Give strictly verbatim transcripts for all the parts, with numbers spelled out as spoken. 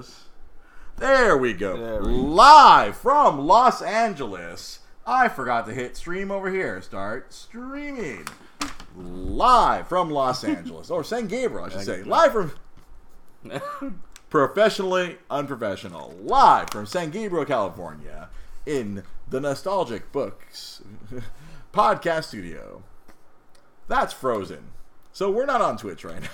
Angeles. There we go. There we Live go. From Los Angeles. I forgot to hit stream over here. Start streaming. Live from Los Angeles. Or San Gabriel, I should say. Live from... Professionally Unprofessional. Live from San Gabriel, California. In the Nostalgic Books podcast studio. That's frozen. So we're not on Twitch right now.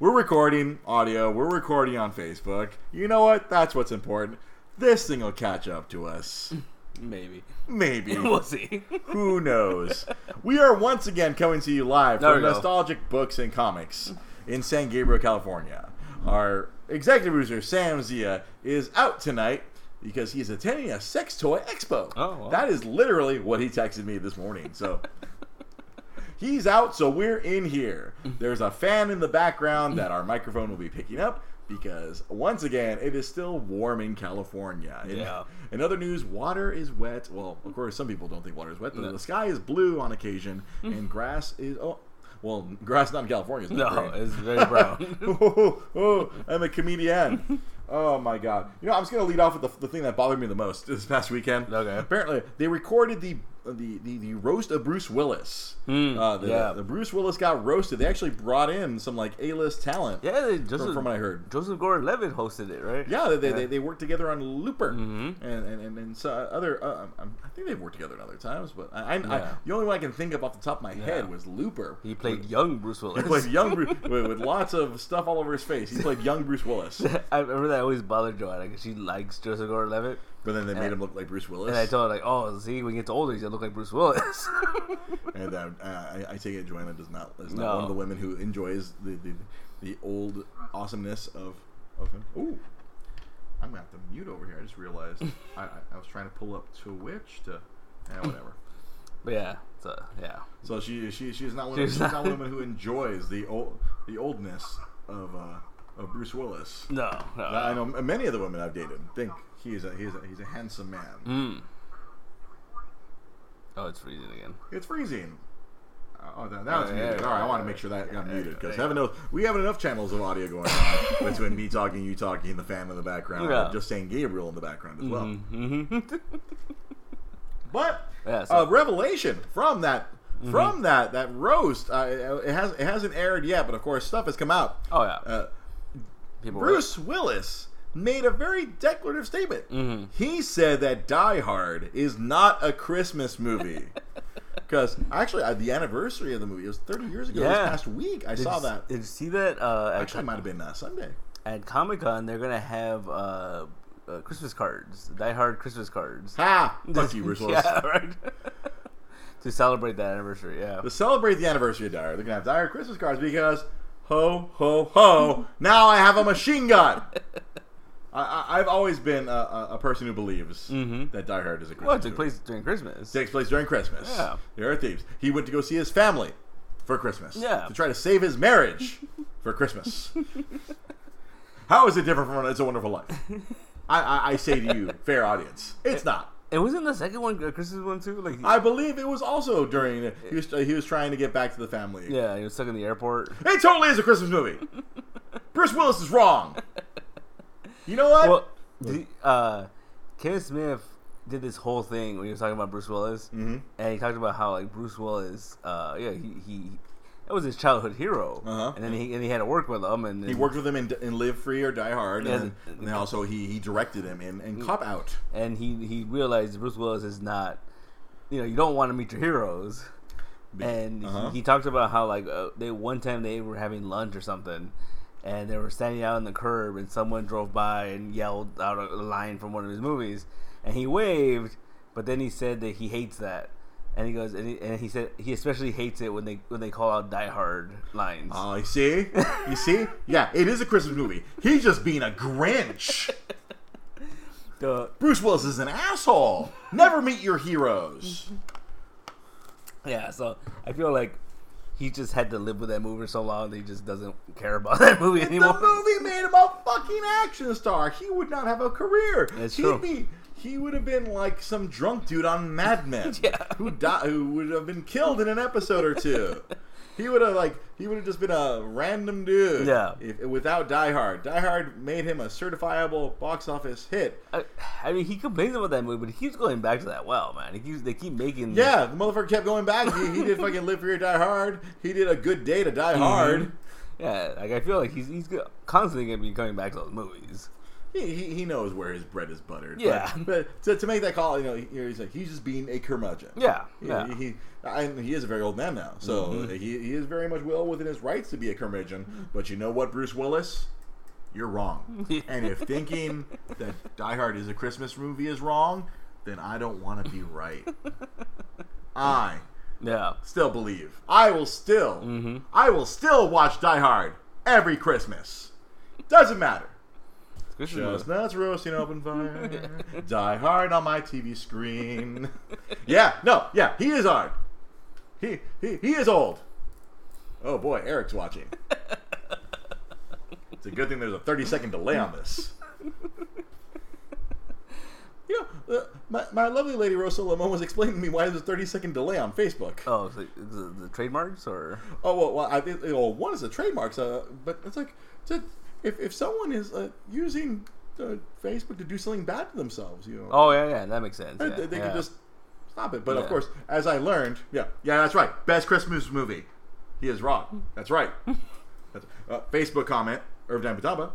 We're recording audio. We're recording on Facebook. You know what? That's what's important. This thing will catch up to us. Maybe. Maybe. We'll see. Who knows? We are once again coming to you live there from Nostalgic Books and Comics in San Gabriel, California. Our executive producer, Sam Zia, is out tonight because he's attending a sex toy expo. Oh, wow. That is literally what he texted me this morning. So he's out, so we're in here. There's a fan in the background that our microphone will be picking up because, once again, it is still warm in California. In, yeah. In other news, water is wet. Well, of course, some people don't think water is wet, but no. The sky is blue on occasion, and grass is... oh. Well, grass not in California. It's not no, green. It's very brown. oh, oh, I'm a comedian. Oh, my God. You know, I'm just going to lead off with the, the thing that bothered me the most this past weekend. Okay. Apparently, they recorded the the, the, the roast of Bruce Willis. Mm, uh, the, yeah. The Bruce Willis got roasted. They actually brought in some, like, A-list talent. Yeah, they, Joseph, from, from what I heard. Joseph Gordon-Levitt hosted it, right? Yeah, they, yeah. they, they worked together on Looper. Mm-hmm. And, and, and, and so other... Uh, I think they've worked together in other times, but I, I, yeah. I, the only one I can think of off the top of my yeah. head was Looper. He played with, young Bruce Willis. He played young Bruce... with, with lots of stuff all over his face. He played young Bruce Willis. I remember that always bothered Joanna because she likes Joseph Gordon-Levitt. But then they and made him look like Bruce Willis. And I told her, like, oh, see, when he gets older, he's going to look like Bruce Willis. and uh, I, I take it Joanna does not, is not no. one of the women who enjoys the, the, the old awesomeness of, of him. Ooh. I'm going to have to mute over here. I just realized I, I, I was trying to pull up Twitch to... Eh, whatever. But yeah. So, yeah. So she, she, she's not one of she's not one woman who enjoys the old, the oldness of... Uh, Of Bruce Willis. No, no, I know many of the women I've dated think he's a he's a he's a handsome man. Mm. Oh, it's freezing again. It's freezing. Oh, that, that oh, was yeah, muted. Yeah, all right, yeah, I want to make sure that got yeah, muted because yeah, heaven knows we have enough channels of audio going on between me talking, you talking, the fan in the background, yeah. just saying Gabriel in the background as well. Mm-hmm. But yeah, so. a revelation from that. Mm-hmm. From that that roast, uh, it has it hasn't aired yet, but of course stuff has come out. Oh yeah. Uh, People Bruce work. Willis made a very declarative statement. Mm-hmm. He said that Die Hard is not a Christmas movie. Because actually, uh, the anniversary of the movie, it was thirty years ago, yeah. this past week. I did saw you, that. Did you see that? Uh, actually, it might have been uh, Sunday. At Comic Con, they're going to have uh, uh, Christmas cards. Die Hard Christmas cards. Ha! Fuck you, Bruce Willis. Yeah, right? To celebrate that anniversary, yeah. To celebrate the anniversary of Die Hard, they're going to have Die Hard Christmas cards because... Ho, ho, ho. Now I have a machine gun. I, I, I've always been a, a, a person who believes mm-hmm. that Die Hard is a Christmas Well, it took place during Christmas. It takes place during Christmas. Yeah. There are thieves. He went to go see his family for Christmas. Yeah. To try to save his marriage for Christmas. How is it different from It's a Wonderful Life? I, I, I say to you, fair audience, it's it, not. It wasn't the second one, the Christmas one too? Like he, I believe it was also during... He was, he was trying to get back to the family. Yeah, he was stuck in the airport. It totally is a Christmas movie. Bruce Willis is wrong. You know what? Well, the, uh, Kevin Smith did this whole thing when he was talking about Bruce Willis. Mm-hmm. And he talked about how like Bruce Willis... Uh, yeah, he... he That was his childhood hero, uh-huh. and then he and he had to work with him. And, and he worked with him in, in Live Free or Die Hard, and, and then also he, he directed him in, in Cop Out. And he, he realized Bruce Willis is not, you know, you don't want to meet your heroes. And uh-huh. he, he talked about how like uh, they one time they were having lunch or something, and they were standing out on the curb, and someone drove by and yelled out a line from one of his movies, and he waved, but then he said that he hates that. And he goes, and he, and he said he especially hates it when they when they call out Die Hard lines. Oh, you see, you see, yeah, it is a Christmas movie. He's just being a Grinch. Duh. Bruce Willis is an asshole. Never meet your heroes. Yeah, so I feel like he just had to live with that movie for so long that he just doesn't care about that movie if anymore. The movie made him a fucking action star. He would not have a career. That's He'd true. Be, He would have been like some drunk dude on Mad Men yeah. who, di- who would have been killed in an episode or two. He would have like he would have just been a random dude. Yeah. If, without Die Hard, Die Hard made him a certifiable box office hit. I, I mean, he complains about that movie, but he keeps going back to that well, man. He keeps, they keep making. Yeah, the motherfucker kept going back. He, he did fucking Live Free or Die Hard. He did A Good Day to Die mm-hmm. Hard. Yeah, like I feel like he's he's constantly gonna be coming back to those movies. He he knows where his bread is buttered. Yeah, but, but to, to make that call, you know, he's like he's just being a curmudgeon. Yeah, yeah. He he, I, he is a very old man now, so mm-hmm. he he is very much well within his rights to be a curmudgeon. But you know what, Bruce Willis, you're wrong. And if thinking that Die Hard is a Christmas movie is wrong, then I don't want to be right. I yeah still believe. I will still mm-hmm. I will still watch Die Hard every Christmas. Doesn't matter. Chestnuts roasting open fire. Die Hard on my T V screen. Yeah, no, yeah, he is hard. He he he is old. Oh boy, Eric's watching. It's a good thing there's a thirty second delay on this. You know, uh, my my lovely lady Rosa Lamone was explaining to me why there's a thirty second delay on Facebook. Oh, so the, the trademarks or? Oh well, well I think well, one is the trademarks, uh, but it's like. It's a, If if someone is uh, using uh, Facebook to do something bad to themselves, you know. Oh yeah, yeah, that makes sense. Yeah, they they yeah. can just stop it. But yeah. of course, as I learned, yeah, yeah, that's right. Best Christmas movie. He is wrong. That's right. That's, uh, Facebook comment: Irv Dampataba.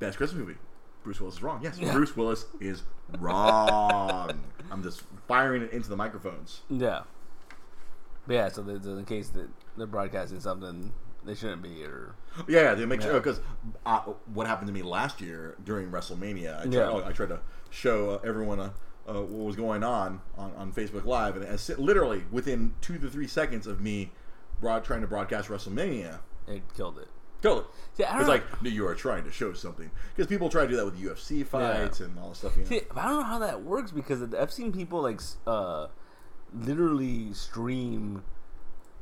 Best Christmas movie. Bruce Willis is wrong. Yes, yeah. Bruce Willis is wrong. I'm just firing it into the microphones. Yeah. But yeah. So in case that they're broadcasting something. They shouldn't be or yeah, yeah they make yeah. sure because uh, what happened to me last year during WrestleMania, I tried, yeah. oh, I tried to show uh, everyone uh, uh, what was going on on, on Facebook Live, and as, literally within two to three seconds of me broad, trying to broadcast WrestleMania, it killed it. Killed it. Yeah, it's like you are trying to show something because people try to do that with U F C fights yeah. and all this stuff. You know? See, I don't know how that works because I've seen people like uh, literally stream.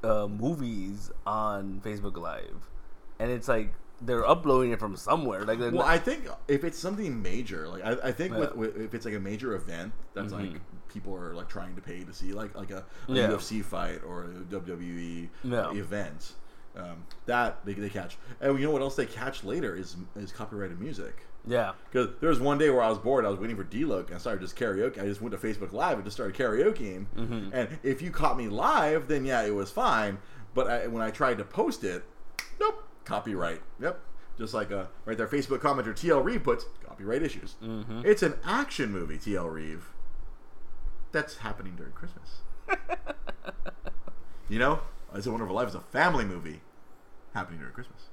Uh, movies on Facebook Live, and it's like they're uploading it from somewhere. Like, well, not... I think if it's something major, like I, I think yeah. with, with, if it's like a major event that's mm-hmm. like people are like trying to pay to see, like like a, a yeah. U F C fight or a W W E no. event, um, that they, they catch. And you know what else they catch later is is copyrighted music. Yeah, because there was one day where I was bored. I was waiting for D-Look, and I started just karaoke. I just went to Facebook Live and just started karaokeing. Mm-hmm. And if you caught me live, then yeah, it was fine. But I, when I tried to post it, nope, copyright. Yep, just like a right there. Facebook commenter T L Reeve puts copyright issues. Mm-hmm. It's an action movie, T L Reeve. That's happening during Christmas. You know, It's a Wonderful Life is a family movie happening during Christmas.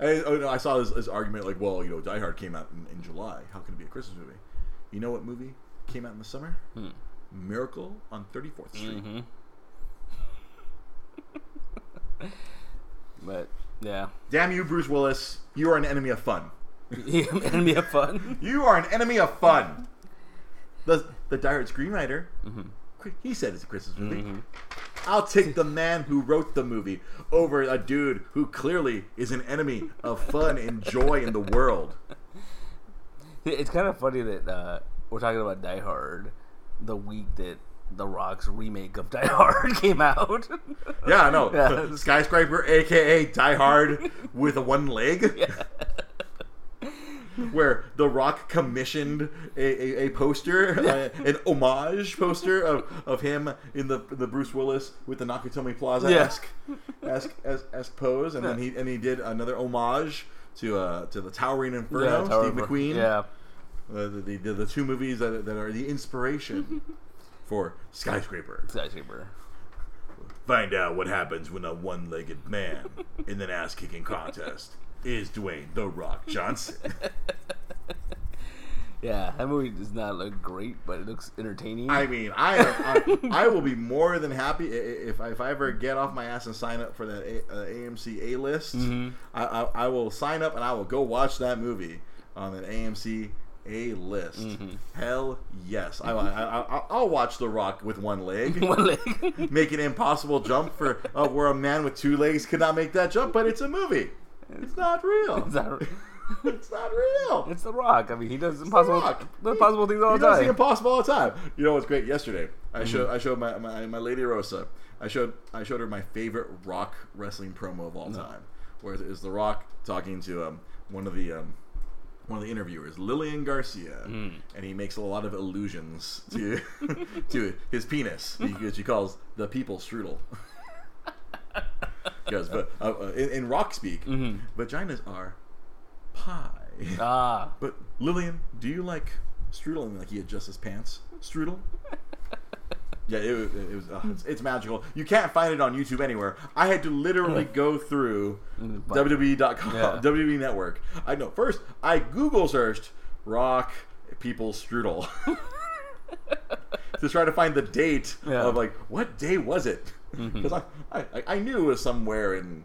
I, oh, no, I saw this, this argument like, well, you know, Die Hard came out in, in July. How can it be a Christmas movie? You know what movie came out in the summer? Hmm. Miracle on thirty-fourth Street. Mm-hmm. But, yeah. Damn you, Bruce Willis. You are an enemy of fun. Enemy of fun? You are an enemy of fun. The, the Die Hard screenwriter, mm-hmm. he said it's a Christmas movie. Mm-hmm. I'll take the man who wrote the movie over a dude who clearly is an enemy of fun and joy in the world. It's kind of funny that uh, we're talking about Die Hard the week that The Rock's remake of Die Hard came out. Yeah, I know. Yeah. Skyscraper, a k a. Die Hard with a one leg. Yeah. Where The Rock commissioned a, a, a poster, a, an homage poster of, of him in the the Bruce Willis with the Nakatomi Plaza-esque yeah. esque, esque, esque pose, and yeah. then he and he did another homage to uh, to the Towering Inferno, yeah, Tower Steve Inferno. McQueen. Yeah, uh, the, the the two movies that that are the inspiration for Skyscraper. Skyscraper. Find out what happens when a one-legged man in an ass-kicking contest. Is Dwayne The Rock Johnson. Yeah, that movie does not look great, but it looks entertaining. I mean, I I, I will be more than happy if I, if I ever get off my ass and sign up for that a, uh, A M C A List. Mm-hmm. I, I I will sign up and I will go watch that movie on an A M C A List. Mm-hmm. Hell yes, I, I, I I'll watch The Rock with one leg, one leg, make an impossible jump for uh, where a man with two legs could not make that jump, but it's a movie. It's not real. It's not, it's not real. It's The Rock. I mean, he does impossible, the impossible he, things all the time. He does the impossible all the time. You know what's great? Yesterday, I mm-hmm. showed I showed my, my my lady Rosa I showed I showed her my favorite Rock wrestling promo of all no. time, where it is The Rock talking to um one of the um one of the interviewers, Lillian Garcia, mm. and he makes a lot of allusions to to his penis, which he calls the people strudel. He goes, but uh, uh, in, in Rock speak, mm-hmm. vaginas are pie. Ah, but Lillian, do you like strudel? And like he adjusts his pants, strudel. Yeah, it, it, it was. Uh, it's, it's magical. You can't find it on YouTube anywhere. I had to literally go through W W E dot com, yeah. W W E Network. I know. First, I Google searched "Rock People Strudel" to try to find the date yeah. of like what day was it? Because mm-hmm. I, I I knew it was somewhere in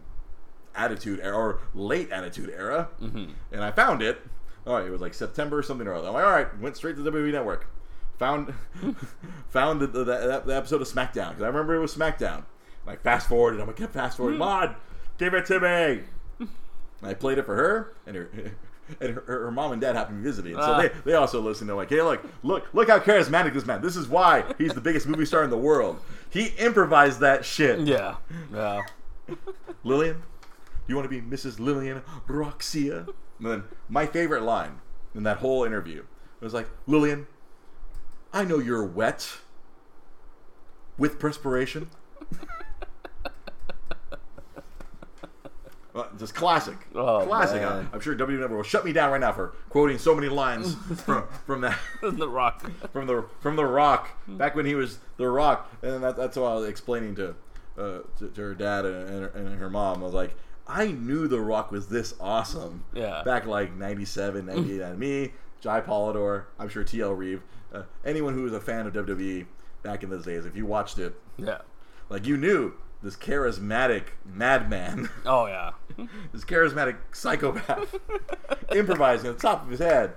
Attitude Era or late Attitude Era, mm-hmm. and I found it. All right, it was like September something or other. I'm like, all right, went straight to W W E Network. Found found the, the, the, the episode of SmackDown, because I remember it was SmackDown. And I fast-forwarded. I'm like, kept fast-forwarding. Mom, give it to me. And I played it for her, and her and her, her mom and dad happened to visit me. And ah. so they, they also listened. They're like, hey, look, look, look how charismatic this man. This is why he's the biggest movie star in the world. He improvised that shit. Yeah. yeah. Lillian, you want to be Missus Lillian Roxia? And then my favorite line in that whole interview was like, Lillian, I know you're wet with perspiration. Well, just classic. Oh, classic. Man. I'm sure W W E will shut me down right now for quoting so many lines from, from that. The Rock. From the from the Rock. Back when he was The Rock. And that, that's what I was explaining to, uh, to, to her dad and, and, her, and her mom. I was like, I knew The Rock was this awesome. Yeah. Back like ninety-seven, ninety-eight on me. Jai Polidor, I'm sure T L Reeve, uh, anyone who was a fan of W W E back in those days, if you watched it, yeah, like you knew this charismatic madman. Oh yeah, this charismatic psychopath improvising at the top of his head.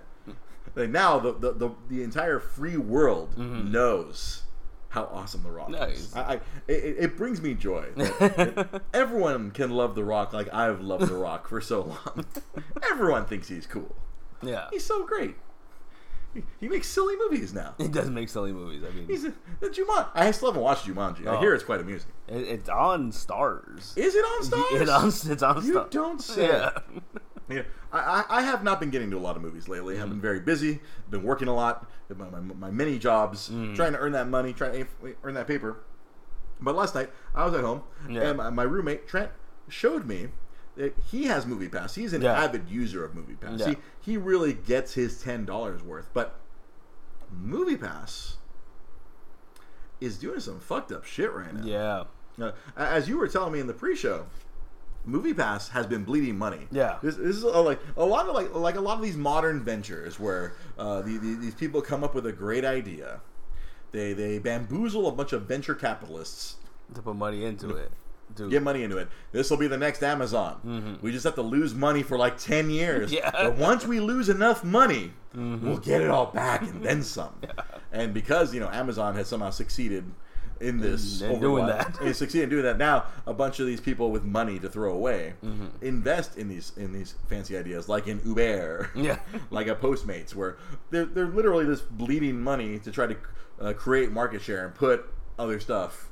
Like now, the the, the, the entire free world mm-hmm. knows how awesome The Rock nice. is. I, I it, it brings me joy. That everyone can love The Rock like I've loved The Rock for so long. Everyone thinks he's cool. Yeah, he's so great. He, he makes silly movies now. He does make silly movies. I mean, he's a, the Jumanji. I still haven't watched Jumanji. Oh. I hear it's quite amusing. It, it's on Starz. Is it on Starz? It on, it's on Starz. You Star- don't say. Yeah. yeah. I, I, I have not been getting to a lot of movies lately. Mm. I've been very busy. Been working a lot. My, my, my many jobs, mm. trying to earn that money, trying to earn that paper. But last night I was at home, yeah. and my, my roommate Trent showed me. He has MoviePass. He's an yeah. avid user of MoviePass. Yeah. He he really gets his ten dollars worth. But MoviePass is doing some fucked up shit right now. Yeah. Now, as you were telling me in the pre-show, MoviePass has been bleeding money. Yeah. This, this is a, like a lot of like like a lot of these modern ventures where uh, the, the, these people come up with a great idea. They they bamboozle a bunch of venture capitalists to put money into it. Dude. Get money into it. This will be the next Amazon. Mm-hmm. We just have to lose money for like ten years. Yeah. But once we lose enough money, mm-hmm. we'll get it all back and then some. Yeah. And because, you know, Amazon has somehow succeeded in this. And, and doing that. They succeeded in doing that. Now, a bunch of these people with money to throw away mm-hmm. invest in these in these fancy ideas, like in Uber, yeah. like a Postmates, where they're, they're literally just bleeding money to try to uh, create market share and put other stuff.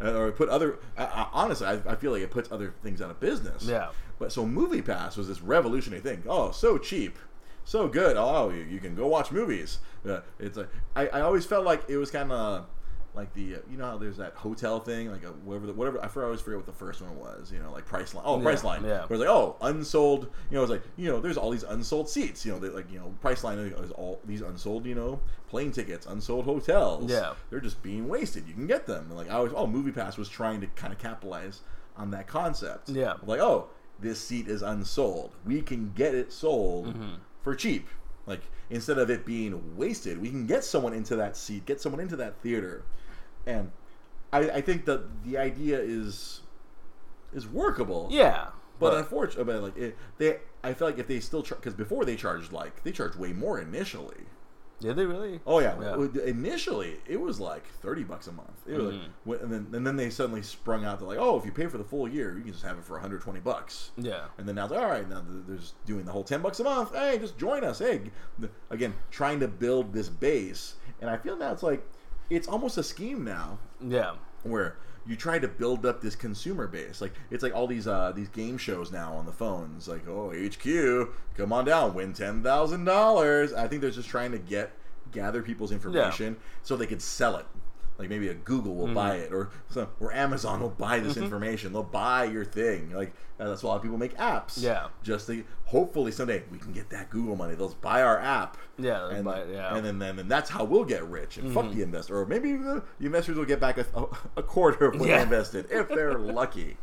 Or put other. I, I, honestly, I, I feel like it puts other things out of business. Yeah. But so MoviePass was this revolutionary thing. Oh, so cheap, so good. Oh, you, you can go watch movies. Uh, it's a. I, I always felt like it was kind of like the. You know how there's that hotel thing, like a, whatever. The, whatever. I always forget what the first one was. You know, like Priceline. Oh, yeah, Priceline. Yeah. Where it's like, oh, unsold. You know, it's like you know, there's all these unsold seats. You know, they, like you know, Priceline is all these unsold. You know. Plane tickets, unsold hotels. Yeah. They're just being wasted. You can get them. And like I always, oh, MoviePass was trying to kind of capitalize on that concept. Yeah. Like, oh, this seat is unsold. We can get it sold mm-hmm. for cheap. Like instead of it being wasted, we can get someone into that seat, get someone into that theater. And I, I think that the idea is is workable. Yeah. But, but unfortunately, like it, they, I feel like if they still charge, because before they charged like they charged way more initially. Did they really? Oh yeah. yeah. Initially, it was like thirty bucks a month. It was mm-hmm. like, and then and then they suddenly sprung out to like, oh, if you pay for the full year, you can just have it for one hundred twenty bucks. Yeah. And then now it's like, all right, now they're just doing the whole ten bucks a month. Hey, just join us. Hey, again, trying to build this base, and I feel now it's like it's almost a scheme now. Yeah. Where you try to build up this consumer base. Like, it's like all these uh, these game shows now on the phones. Like, oh, H Q, come on down, win ten thousand dollars. I think they're just trying to get gather people's information yeah. so they could sell it. Like, maybe a Google will mm-hmm. buy it, or some, or Amazon will buy this mm-hmm. information. They'll buy your thing. Like, that's why a lot of people make apps. Yeah. Just to, hopefully someday we can get that Google money. They'll buy our app. Yeah. And, buy it, yeah. and then then and that's how we'll get rich. And mm-hmm. fuck the investor. Or maybe the investors will get back a, a quarter of what yeah. they invested if they're lucky.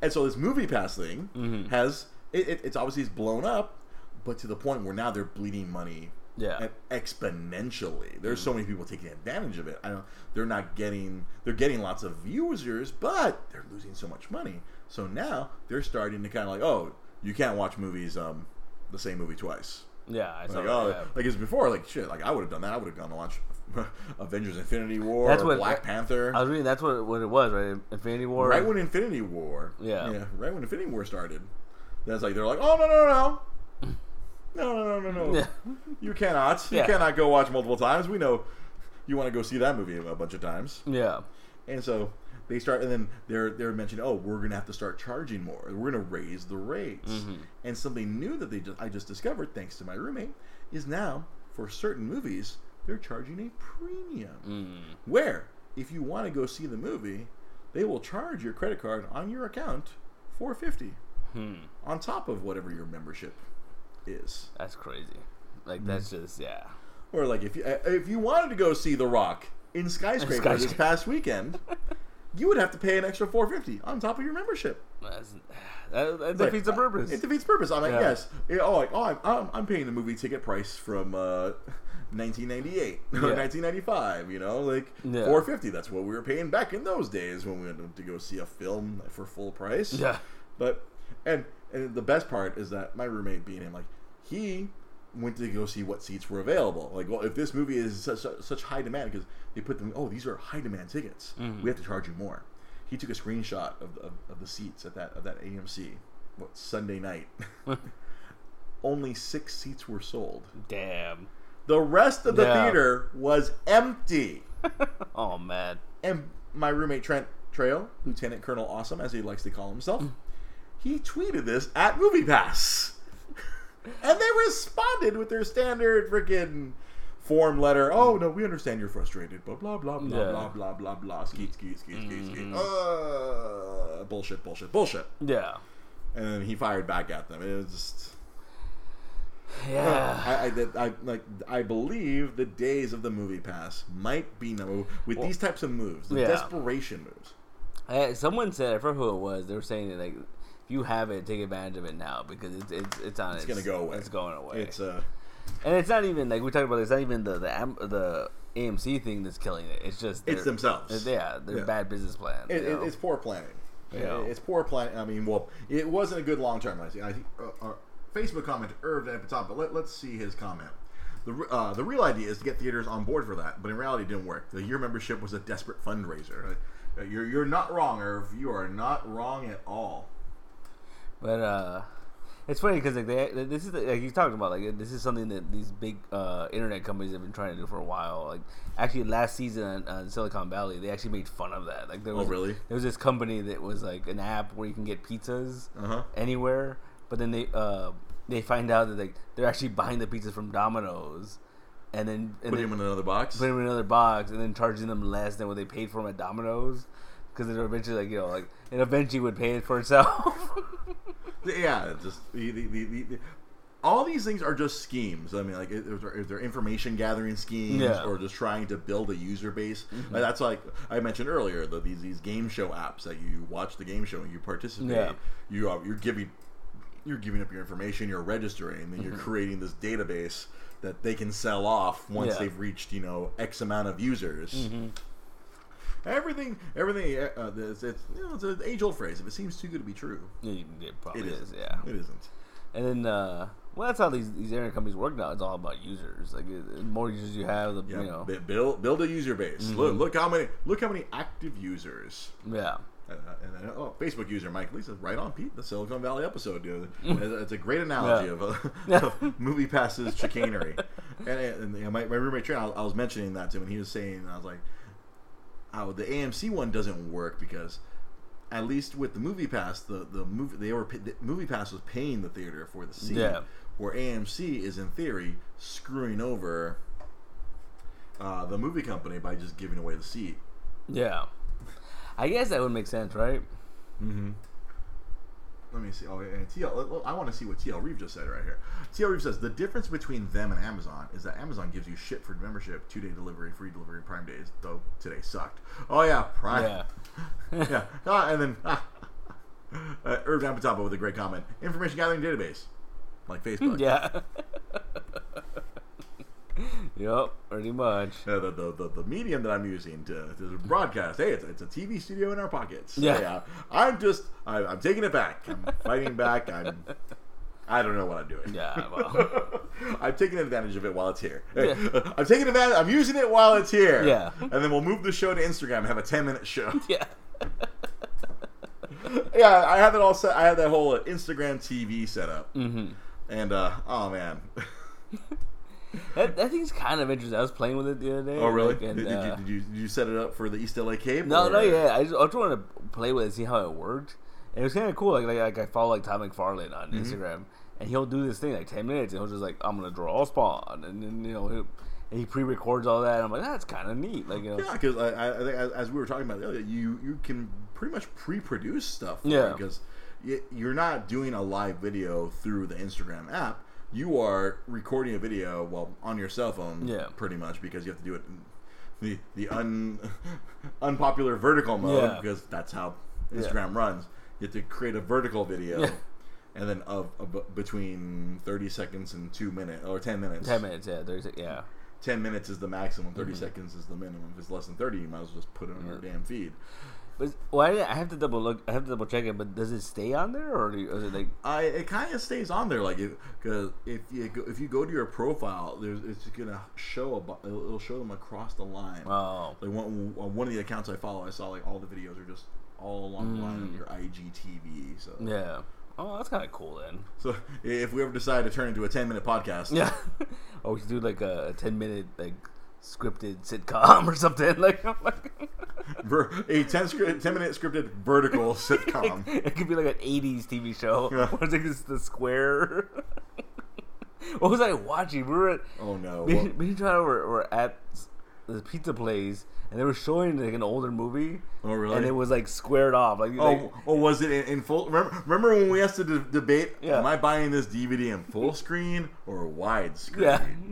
And so this MoviePass thing mm-hmm. has it, it, it's obviously blown up, but to the point where now they're bleeding money. Yeah, and exponentially. There's so many people taking advantage of it. I don't. They're not getting. They're getting lots of users, but they're losing so much money. So now they're starting to kind of like, oh, you can't watch movies, um, the same movie twice. Yeah, I like, saw oh, that. Like, it's before, like shit. Like, I would have done that. I would have gone to watch Avengers: Infinity War, that's or what, Black Panther. I was reading. That's what what it was, right? Infinity War. Right when Infinity War. Yeah. Yeah. Right when Infinity War started, that's like they're like, oh no no no. no. No, no, no, no, no. Yeah. You cannot. You yeah. cannot go watch multiple times. We know you want to go see that movie a bunch of times. Yeah. And so they start, and then they're they're mentioning, oh, we're going to have to start charging more. We're going to raise the rates. Mm-hmm. And something new that they just, I just discovered, thanks to my roommate, is now for certain movies, they're charging a premium. Mm. Where, if you want to go see the movie, they will charge your credit card on your account four dollars and fifty cents hmm. on top of whatever your membership is. That's crazy. Like, that's just yeah. Or like if you if you wanted to go see The Rock in Skyscraper, Skyscraper. this past weekend, you would have to pay an extra four dollars and fifty cents on top of your membership. That's, that that defeats like, the purpose. It defeats purpose. I'm like yeah. yes. It, oh, like, oh, I'm, I'm I'm paying the movie ticket price from uh, nineteen ninety-eight yeah. or nineteen ninety-five. You know, like yeah. four dollars and fifty cents. That's what we were paying back in those days when we went to go see a film for full price. Yeah. But and and the best part is that my roommate being him like. He went to go see what seats were available. Like, well, if this movie is such such high demand, because they put them, oh, these are high demand tickets. Mm-hmm. We have to charge you more. He took a screenshot of of, of the seats at that of that A M C what, Sunday night. Only six seats were sold. Damn. The rest of the yeah. theater was empty. Oh man. And my roommate Trent Trail, Lieutenant Colonel Awesome, as he likes to call himself, he tweeted this at MoviePass. And they responded with their standard freaking form letter. Oh, no, we understand you're frustrated. Blah, blah, blah, blah, yeah. blah, blah, blah, blah. Skeet, skeet, skeet, skeet, skeet. Mm. Uh, bullshit, bullshit, bullshit. Yeah. And then he fired back at them. It was just... Yeah. I, I, I, like, I believe the days of the MoviePass might be number... With well, these types of moves. The yeah. desperation moves. I, someone said, I forgot who it was, they were saying that, like... you have it, take advantage of it now because it's it's it's on. It's, it's gonna go away. It's going away. It's uh, and it's not even like we talked about. It's not even the the the A M C thing that's killing it. It's just it's themselves. It's, yeah, they're yeah. bad business plan. It, it, it's poor planning. Yeah, it's poor planning. I mean, well, it wasn't a good long term. I see. I think uh, Facebook comment Irv at the top, but let, let's see his comment. The uh, the real idea is to get theaters on board for that, but in reality, it didn't work. The year membership was a desperate fundraiser. You're you're not wrong, Irv. You are not wrong at all. But uh, it's funny because like they, this is the, like you talked about like this is something that these big uh, internet companies have been trying to do for a while. Like actually last season on, on Silicon Valley, they actually made fun of that. Like there was oh, really? there was this company that was like an app where you can get pizzas uh-huh. anywhere, but then they uh, they find out that like they're actually buying the pizzas from Domino's. And then and put them in another box. Put them in another box, and then charging them less than what they paid for them at Domino's. Because it eventually, like, you know, like, it eventually would pay it for itself. yeah, just the, the, the, the, all these things are just schemes. I mean, like, if they're, if they're information gathering schemes yeah. or just trying to build a user base. Mm-hmm. Like, that's like I mentioned earlier, the, these these game show apps that you watch the game show and you participate. Yeah. You are, you're giving you're giving up your information, you're registering, and then mm-hmm. you're creating this database that they can sell off once yeah. they've reached, you know, X amount of users. Mm-hmm. Everything, everything, uh, it's, it's, you know, it's an age-old phrase. If it seems too good to be true, it, it probably it is. Yeah, it isn't. And then, uh, well, that's how these these internet companies work now. It's all about users. Like, the more users you have, the yeah, you know, build build a user base. Mm-hmm. Look, look how many, look how many active users. Yeah. Uh, and then, oh, Facebook user Mike Lisa, right on Pete, the Silicon Valley episode, dude. It's a great analogy yeah. of, a, yeah. of movie passes chicanery. and and you know, my my roommate Trent, I, I was mentioning that to him, and he was saying, I was like. oh, the A M C one doesn't work because at least with the MoviePass, the the movie they were the MoviePass was paying the theater for the scene, yeah. where A M C is in theory screwing over uh, the movie company by just giving away the seat. Yeah, I guess that would make sense, right? Mm-hmm. Let me see. Oh, and T L. I want to see what T L Reeve just said right here. T L Reeve says the difference between them and Amazon is that Amazon gives you shit for membership, two day delivery, free delivery, Prime days. Though today sucked. Oh yeah, Prime. Yeah. yeah. Ah, and then ah. uh, Irv Ampatapa with a great comment. Information gathering database, like Facebook. Yeah. Yep, pretty much. Uh, the, the the the medium that I'm using to, to broadcast. Hey, it's it's a T V studio in our pockets. Yeah, hey, uh, I'm just I, I'm taking it back. I'm fighting back. I'm I don't know what I'm doing. Yeah, well, I'm taking advantage of it while it's here. Hey, yeah. I'm taking advantage. I'm using it while it's here. Yeah, and then we'll move the show to Instagram and have a ten minute show. Yeah. Yeah, I have it all set. I have that whole Instagram T V set up. Mm-hmm. And uh, oh man. That, that thing's kind of interesting. I was playing with it the other day. Oh, really? Like, and, did, uh, did, you, did you set it up for the East L A cable? No, or? no, yeah. I just, I just wanted to play with it and see how it worked. And it was kind of cool. Like, like, like I follow like Tom McFarlane on mm-hmm. Instagram, and he'll do this thing like ten minutes, and he'll just like, I'm going to draw a spawn. And then, you know, he, he pre-records all that. And I'm like, that's kind of neat. Like, you know, yeah, because I, I think as we were talking about earlier, you, you can pretty much pre-produce stuff. Yeah. Because you're not doing a live video through the Instagram app. You are recording a video well on your cell phone, yeah. pretty much, because you have to do it in the the un unpopular vertical mode, yeah. because that's how Instagram yeah. runs. You have to create a vertical video, yeah. and then of, of between thirty seconds and two minutes or ten minutes. Ten minutes, yeah, thirty, yeah. Ten minutes is the maximum. Thirty mm-hmm. seconds is the minimum. If it's less than thirty, you might as well just put it on mm-hmm. your damn feed. But why well, I have to double look? I have to double check it. But does it stay on there, or do you, is it like? I it kind of stays on there, like because if you go, if you go to your profile, there's it's gonna show about it'll show them across the line. Oh, like one one of the accounts I follow, I saw like all the videos are just all along the mm. line on your I G T V. So yeah, oh that's kind of cool then. So if we ever decide to turn into a ten minute podcast, yeah, oh we should do like a ten minute like. Scripted sitcom or something like, oh a ten, script, ten minute scripted vertical sitcom. It could be like an eighties T V show. Yeah. What was it? It's the Square. What was I watching? We were at oh no, me, well, me and John were, were at the pizza place and they were showing like an older movie. Oh really? And it was like squared off. Like oh, like, oh was it in, in full? Remember, remember when we had to de- debate? Yeah. Am I buying this D V D in full screen or widescreen?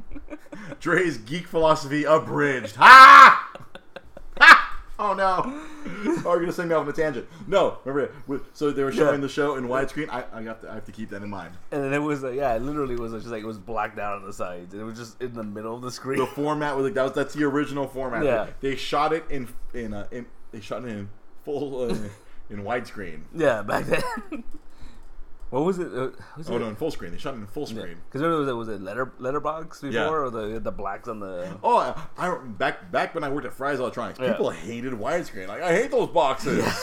Yeah. Dre's geek philosophy abridged. Ha! Ha! Oh no! Oh, you're gonna send me off on a tangent. No, remember? So they were showing yeah. the show in widescreen. I, I got to, I have to keep that in mind. And then it was like, yeah, it literally was just like it was blacked out on the sides, and it was just in the middle of the screen. The format was like that was that's the original format. Yeah. Like, they shot it in in uh, in they shot it in full uh, in widescreen. Yeah, back then. What was it? Uh, was oh it? no, in full screen. They shot it in full screen. Because yeah. was it was it letter letterbox before yeah. or the the blacks on the? Oh, I, I back back when I worked at Fry's Electronics, yeah. people hated widescreen. Like I hate those boxes, yeah.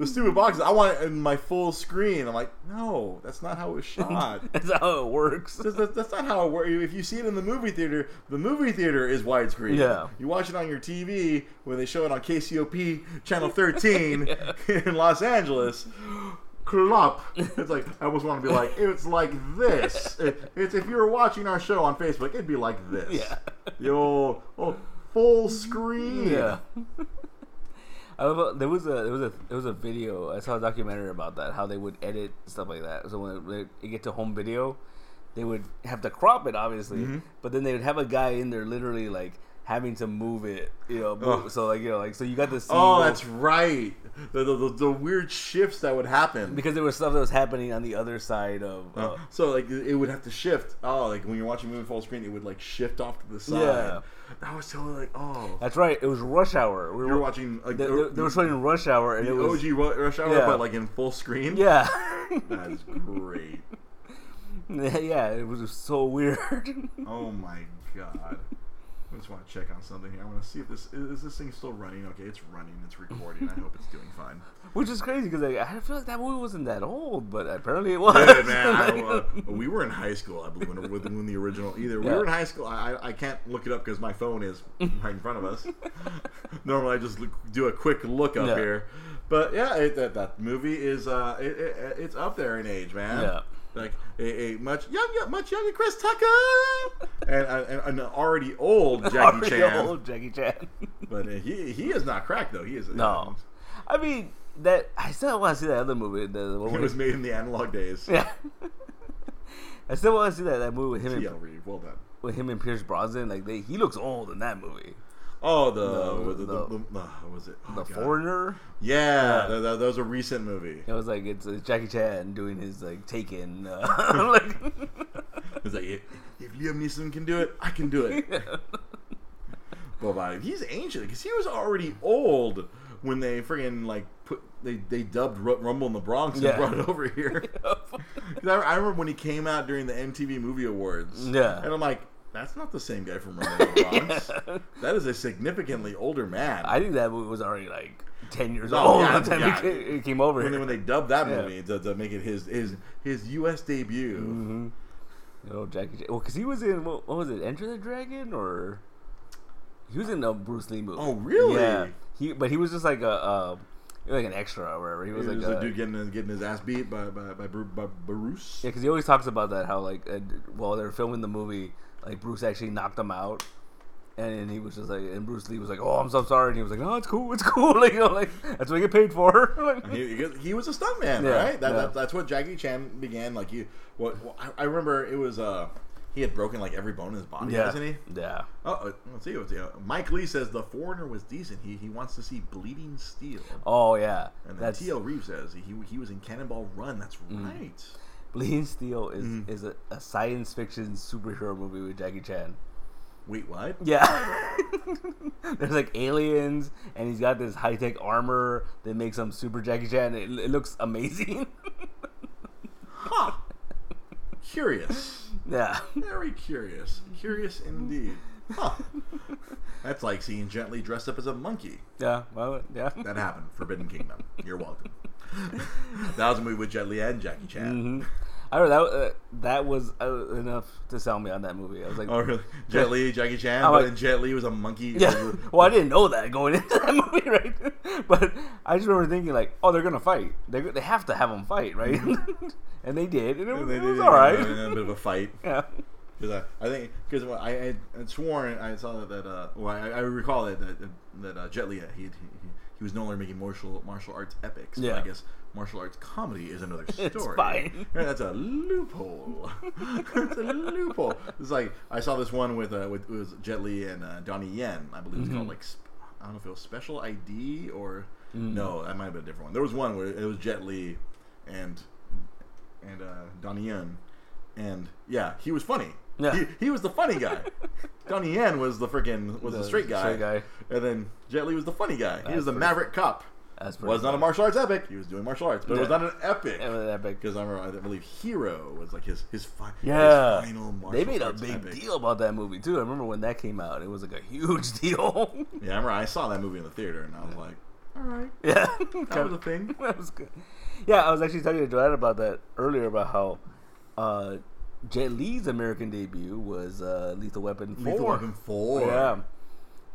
the stupid boxes. I want it in my full screen. I'm like, no, that's not how it was shot. That's how it works. That's, that's, that's not how it works. If you see it in the movie theater, the movie theater is widescreen. Yeah. You watch it on your T V when they show it on K C O P channel thirteen yeah. in Los Angeles. Clop. It's like I always want to be like it's like this. It, it's if you were watching our show on Facebook, it'd be like this. Yeah. Yo, oh, full screen. Yeah. I love, there was a there was a there was a video I saw a documentary about that how they would edit stuff like that. So when it, it get to home video, they would have to crop it obviously, mm-hmm. but then they would have a guy in there literally like. Having to move it, you know. Move, oh. So like you know, like so you got to see. Oh, both. That's right. The, the the weird shifts that would happen because there was stuff that was happening on the other side of. Uh, uh, so like it would have to shift. Oh, like when you're watching a movie full screen, it would like shift off to the side. Yeah, that was totally like oh. That's right. It was Rush Hour. We were, were watching. Like, they, they, they were showing Rush Hour and the it was O G Rush Hour, yeah. but like in full screen. Yeah, that's great. Yeah, it was so weird. Oh my god. I just want to check on something here. I want to see if this is, is this thing still running. Okay, it's running. It's recording. I hope it's doing fine. Which is crazy because I, I feel like that movie wasn't that old, but apparently it was. Yeah, man. I, uh, we were in high school, I believe, when, when the original. Either we yeah. were in high school. I I can't look it up because my phone is right in front of us. Normally, I just look, do a quick look up yeah. here, but yeah, it, that that movie is uh, it, it, it's up there in age, man. Yeah. Like a, a much young, much younger Chris Tucker, and, and, and an already old Jackie already Chan. Old Jackie Chan. But uh, he he is not cracked though. He is no. I mean that I still want to see that other movie. The, what it was, was made in the analog days. Yeah. I still want to see that, that movie with him T L and well done. With him and Pierce Brosnan. Like they, he looks old in that movie. Oh, the the, the, the, the, the what was it? Oh, the God. Foreigner? Yeah, yeah. That, that, that was a recent movie. It was like it's uh, Jackie Chan doing his like Taken. Uh, like it's like if, if Liam Neeson can do it, I can do it. Yeah. Well, he's ancient because he was already old when they friggin' like put they, they dubbed Rumble in the Bronx and yeah. brought it over here. Yep. I, I remember when he came out during the M T V Movie Awards. Yeah, and I'm like. That's not the same guy from Rumble in the Bronx. Yeah. That is a significantly older man. I think that movie was already like ten years no, old by the time it came over. When here. They, when they dubbed that yeah. movie to, to make it his his, his U S debut. Mm-hmm. Oh, Jackie Chan. Well, because he was in what, what was it? Enter the Dragon, or he was in a Bruce Lee movie. Oh, really? Yeah. He but he was just like a. a like an extra or whatever. He was, he was like a dude getting, getting his ass beat by, by, by, by Bruce. Yeah, because he always talks about that, how like uh, while they were filming the movie, like Bruce actually knocked him out. And he was just like, and Bruce Lee was like, "Oh, I'm so sorry." And he was like, "No, it's cool, it's cool." Like, you know, like that's what you get paid for. Like, he, he was a stuntman, yeah, right? That, yeah. that, that's what Jackie Chan began. Like, you, what? Well, I remember it was uh, he had broken like every bone in his body, yeah. hasn't he? Yeah. Oh, let's see. Let's see. Mike Lee says The Foreigner was decent. He he wants to see Bleeding Steel. Oh yeah. And then T L. Reeves says he he was in Cannonball Run. That's mm. right. Bleeding Steel is mm. is a, a science fiction superhero movie with Jackie Chan. Wait, what? Yeah. There's like aliens, and he's got this high tech armor that makes him super Jackie Chan. It, it looks amazing. Huh. Curious. Yeah. Very curious. Curious indeed. Huh. That's like seeing Jet Li dressed up as a monkey. Yeah. Well, yeah. That happened. Forbidden Kingdom. You're welcome. That was a movie with Jet Li and Jackie Chan. Mm-hmm. I don't know, that, uh, that was uh, enough to sell me on that movie. I was like, "Oh, really? Jet Li, Jackie Chan?" I'm but like, Jet Li was a monkey. Yeah. Well, I didn't know that going into that movie, right? But I just remember thinking, like, "Oh, they're gonna fight. They they have to have them fight, right?" And they did, and it, and they, it was all right. A bit of a fight. Yeah. Because I, I think because I had sworn I saw that, that uh, well, I, I recall that that, that uh, Jet Li he, he he was no longer making martial martial arts epics. Yeah. I guess. Martial arts comedy is another story. It's fine. That's a loophole. That's a loophole. It's like I saw this one with uh, with it was Jet Li and uh, Donnie Yen. I believe it's mm-hmm. called like I don't know if it was Special I D or mm. no, that might have been a different one. There was one where it was Jet Li and and uh, Donnie Yen, and yeah, he was funny. Yeah. He, he was the funny guy. Donnie Yen was the freaking was the, the straight guy, straight guy, and then Jet Li was the funny guy. That's he was the pretty- maverick cop. Was well, not a martial arts epic. He was doing martial arts, but yeah. it was not an epic. It was an epic because I remember I believe Hero was like his his, fi- yeah. his final martial arts. They made a big epic. deal about that movie too. I remember when that came out, it was like a huge deal. Yeah, I remember I saw that movie in the theater and I was yeah. like, all right, yeah, that was a thing. That was good. Yeah, I was actually talking to Joanna about that earlier about how uh, Jet Li's American debut was uh, Lethal Weapon Four. Lethal Weapon Four. Yeah.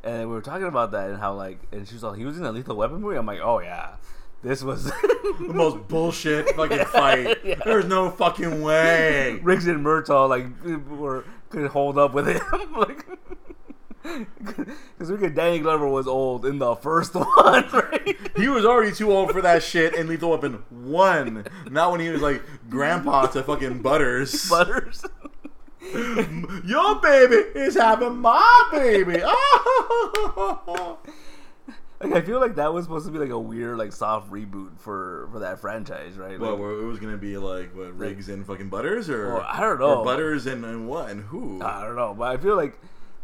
And we were talking about that and how, like, and she was like, he was in a Lethal Weapon movie? I'm like, oh, yeah. This was the most bullshit fucking yeah, fight. Yeah. There's no fucking way. Riggs and Murtaugh, like, were, could hold up with him. Like, because we could, Danny Glover was old in the first one, right? He was already too old for that shit in Lethal Weapon one. Not when he was, like, grandpa to fucking Butters. Butters? Your baby is having my baby. Oh. Like I feel like that was supposed to be like a weird, like soft reboot for, for that franchise, right? Well, like, it was gonna be like what, Riggs and fucking Butters, or well, I don't know, or Butters and, and what and who? I don't know, but I feel like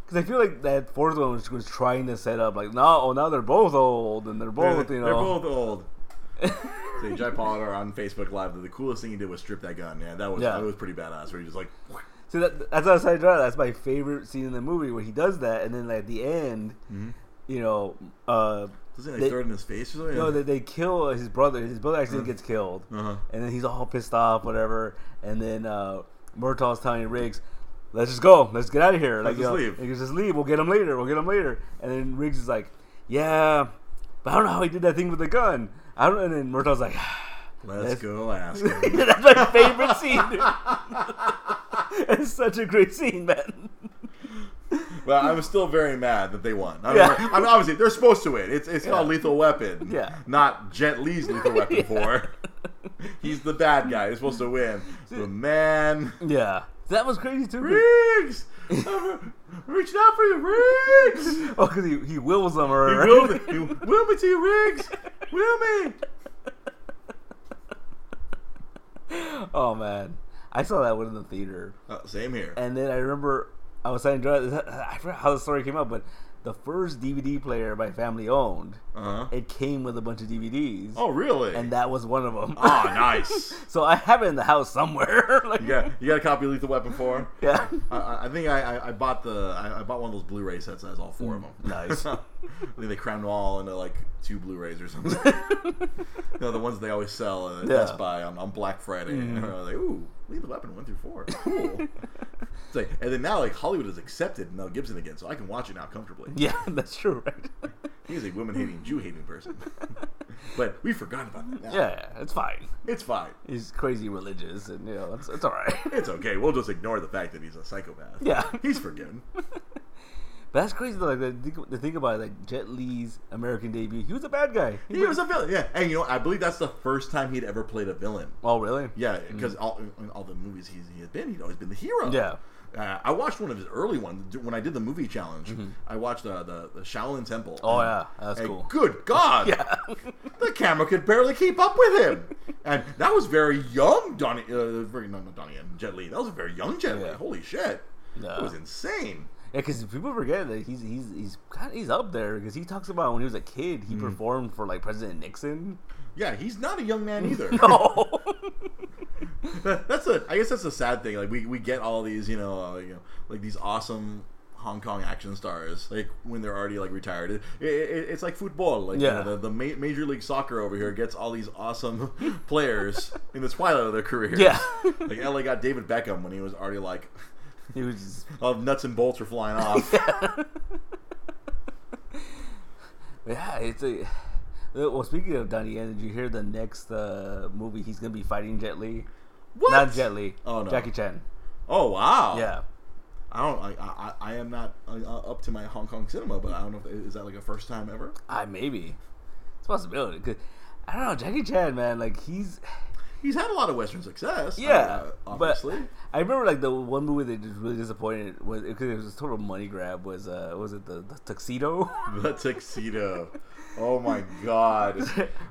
because I feel like that fourth one was, was trying to set up like now, oh now they're both old and they're both they're, you know they're both old. So Jai Potter on Facebook Live, the coolest thing he did was strip that gun. Yeah, that was yeah. that was pretty badass. Where he just like. So that, that's what I was trying to draw. That's my favorite scene in the movie where he does that, and then like, at the end, mm-hmm. you know, uh, doesn't they throw it in his face or something? No, they, they kill his brother. His brother actually uh-huh. gets killed, uh-huh. and then he's all pissed off, whatever. And then uh, Murtaugh's telling Riggs, "Let's just go. Let's get out of here. Let's like, just you know, leave. Like, just leave. We'll get him later. We'll get him later." And then Riggs is like, "Yeah, but I don't know how he did that thing with the gun." I don't. And then Murtaugh's like, "Let's, let's go ask him." That's my favorite scene. It's such a great scene, man. Well, I was still very mad that they won. I, yeah. I mean, obviously, they're supposed to win. It's it's yeah. called Lethal Weapon, yeah. not Jet Li's Lethal Weapon yeah. four. He's the bad guy. He's supposed to win. The man. Yeah. That was crazy, too. Riggs! I'm reaching out for you, Riggs! Oh, because he, he wills them. Or, right? He wills me. He will me to you, Riggs! Will me! Oh, man. I saw that one in the theater. Uh, same here. And then I remember... I was saying, I forgot how the story came up, but the first D V D player my family owned, uh-huh. it came with a bunch of D V Ds. Oh, really? And that was one of them. Oh, nice. So I have it in the house somewhere. Like, you, got, you got a copy of Lethal Weapon four? Yeah. I, I think I, I, I bought the I, I bought one of those Blu-ray sets that has all four of them. Nice. I think they crammed them all into like two Blu-rays or something. You know, the ones they always sell at yeah. Best Buy on, on Black Friday. Mm-hmm. And I was like, ooh, Lethal Weapon one through four. Cool. It's like, and then now, like, Hollywood has accepted Mel Gibson again, so I can watch it now comfortably. Yeah, that's true, right? He's a woman-hating, Jew-hating person. But we forgot about that now. Yeah, it's fine. It's fine. He's crazy religious, and, you know, it's, it's all right. It's okay. We'll just ignore the fact that he's a psychopath. Yeah. He's forgiven. But that's crazy, though. Like, the thing about it, like, Jet Li's American debut, he was a bad guy. He, he was, was a villain, yeah. And, you know, I believe that's the first time he'd ever played a villain. Oh, really? Yeah, because mm-hmm. all, in all the movies he's, he had been, he'd always been the hero. Yeah. Uh, I watched one of his early ones when I did the movie challenge. Mm-hmm. I watched uh, the, the Shaolin Temple. Oh, and, yeah. That's and cool. Good God. Yeah. The camera could barely keep up with him. And that was very young Donnie. Uh, very, no, not Donnie and Jet Li. That was a very young Jet Li. Yeah. Holy shit. Yeah. It was insane. Yeah, because people forget that he's he's he's he's up there because he talks about when he was a kid he mm. performed for like President Nixon. Yeah, he's not a young man either. No, that's a I guess that's a sad thing. Like we, we get all these you know uh, you know like these awesome Hong Kong action stars like when they're already like retired. It, it, it, it's like football. Like yeah. you know, the, the ma- Major League Soccer over here gets all these awesome players in the twilight of their careers. Yeah, like L A got David Beckham when he was already like. He was just... All nuts and bolts are flying off. Yeah, yeah it's a... Well, speaking of Donnie Yen, did you hear the next uh, movie he's going to be fighting Jet Li? What? Not Jet Li. Oh, no. Jackie Chan. Oh, wow. Yeah. I don't... Like, I, I am not uh, up to my Hong Kong cinema, but I don't know if... Is that like a first time ever? I Maybe. It's a possibility. Cause, I don't know. Jackie Chan, man, like, he's... He's had a lot of Western success. Yeah, uh, obviously. But I remember like the one movie that just really disappointed was because it was a total money grab. Was uh, was it the, the Tuxedo? The Tuxedo. Oh my God!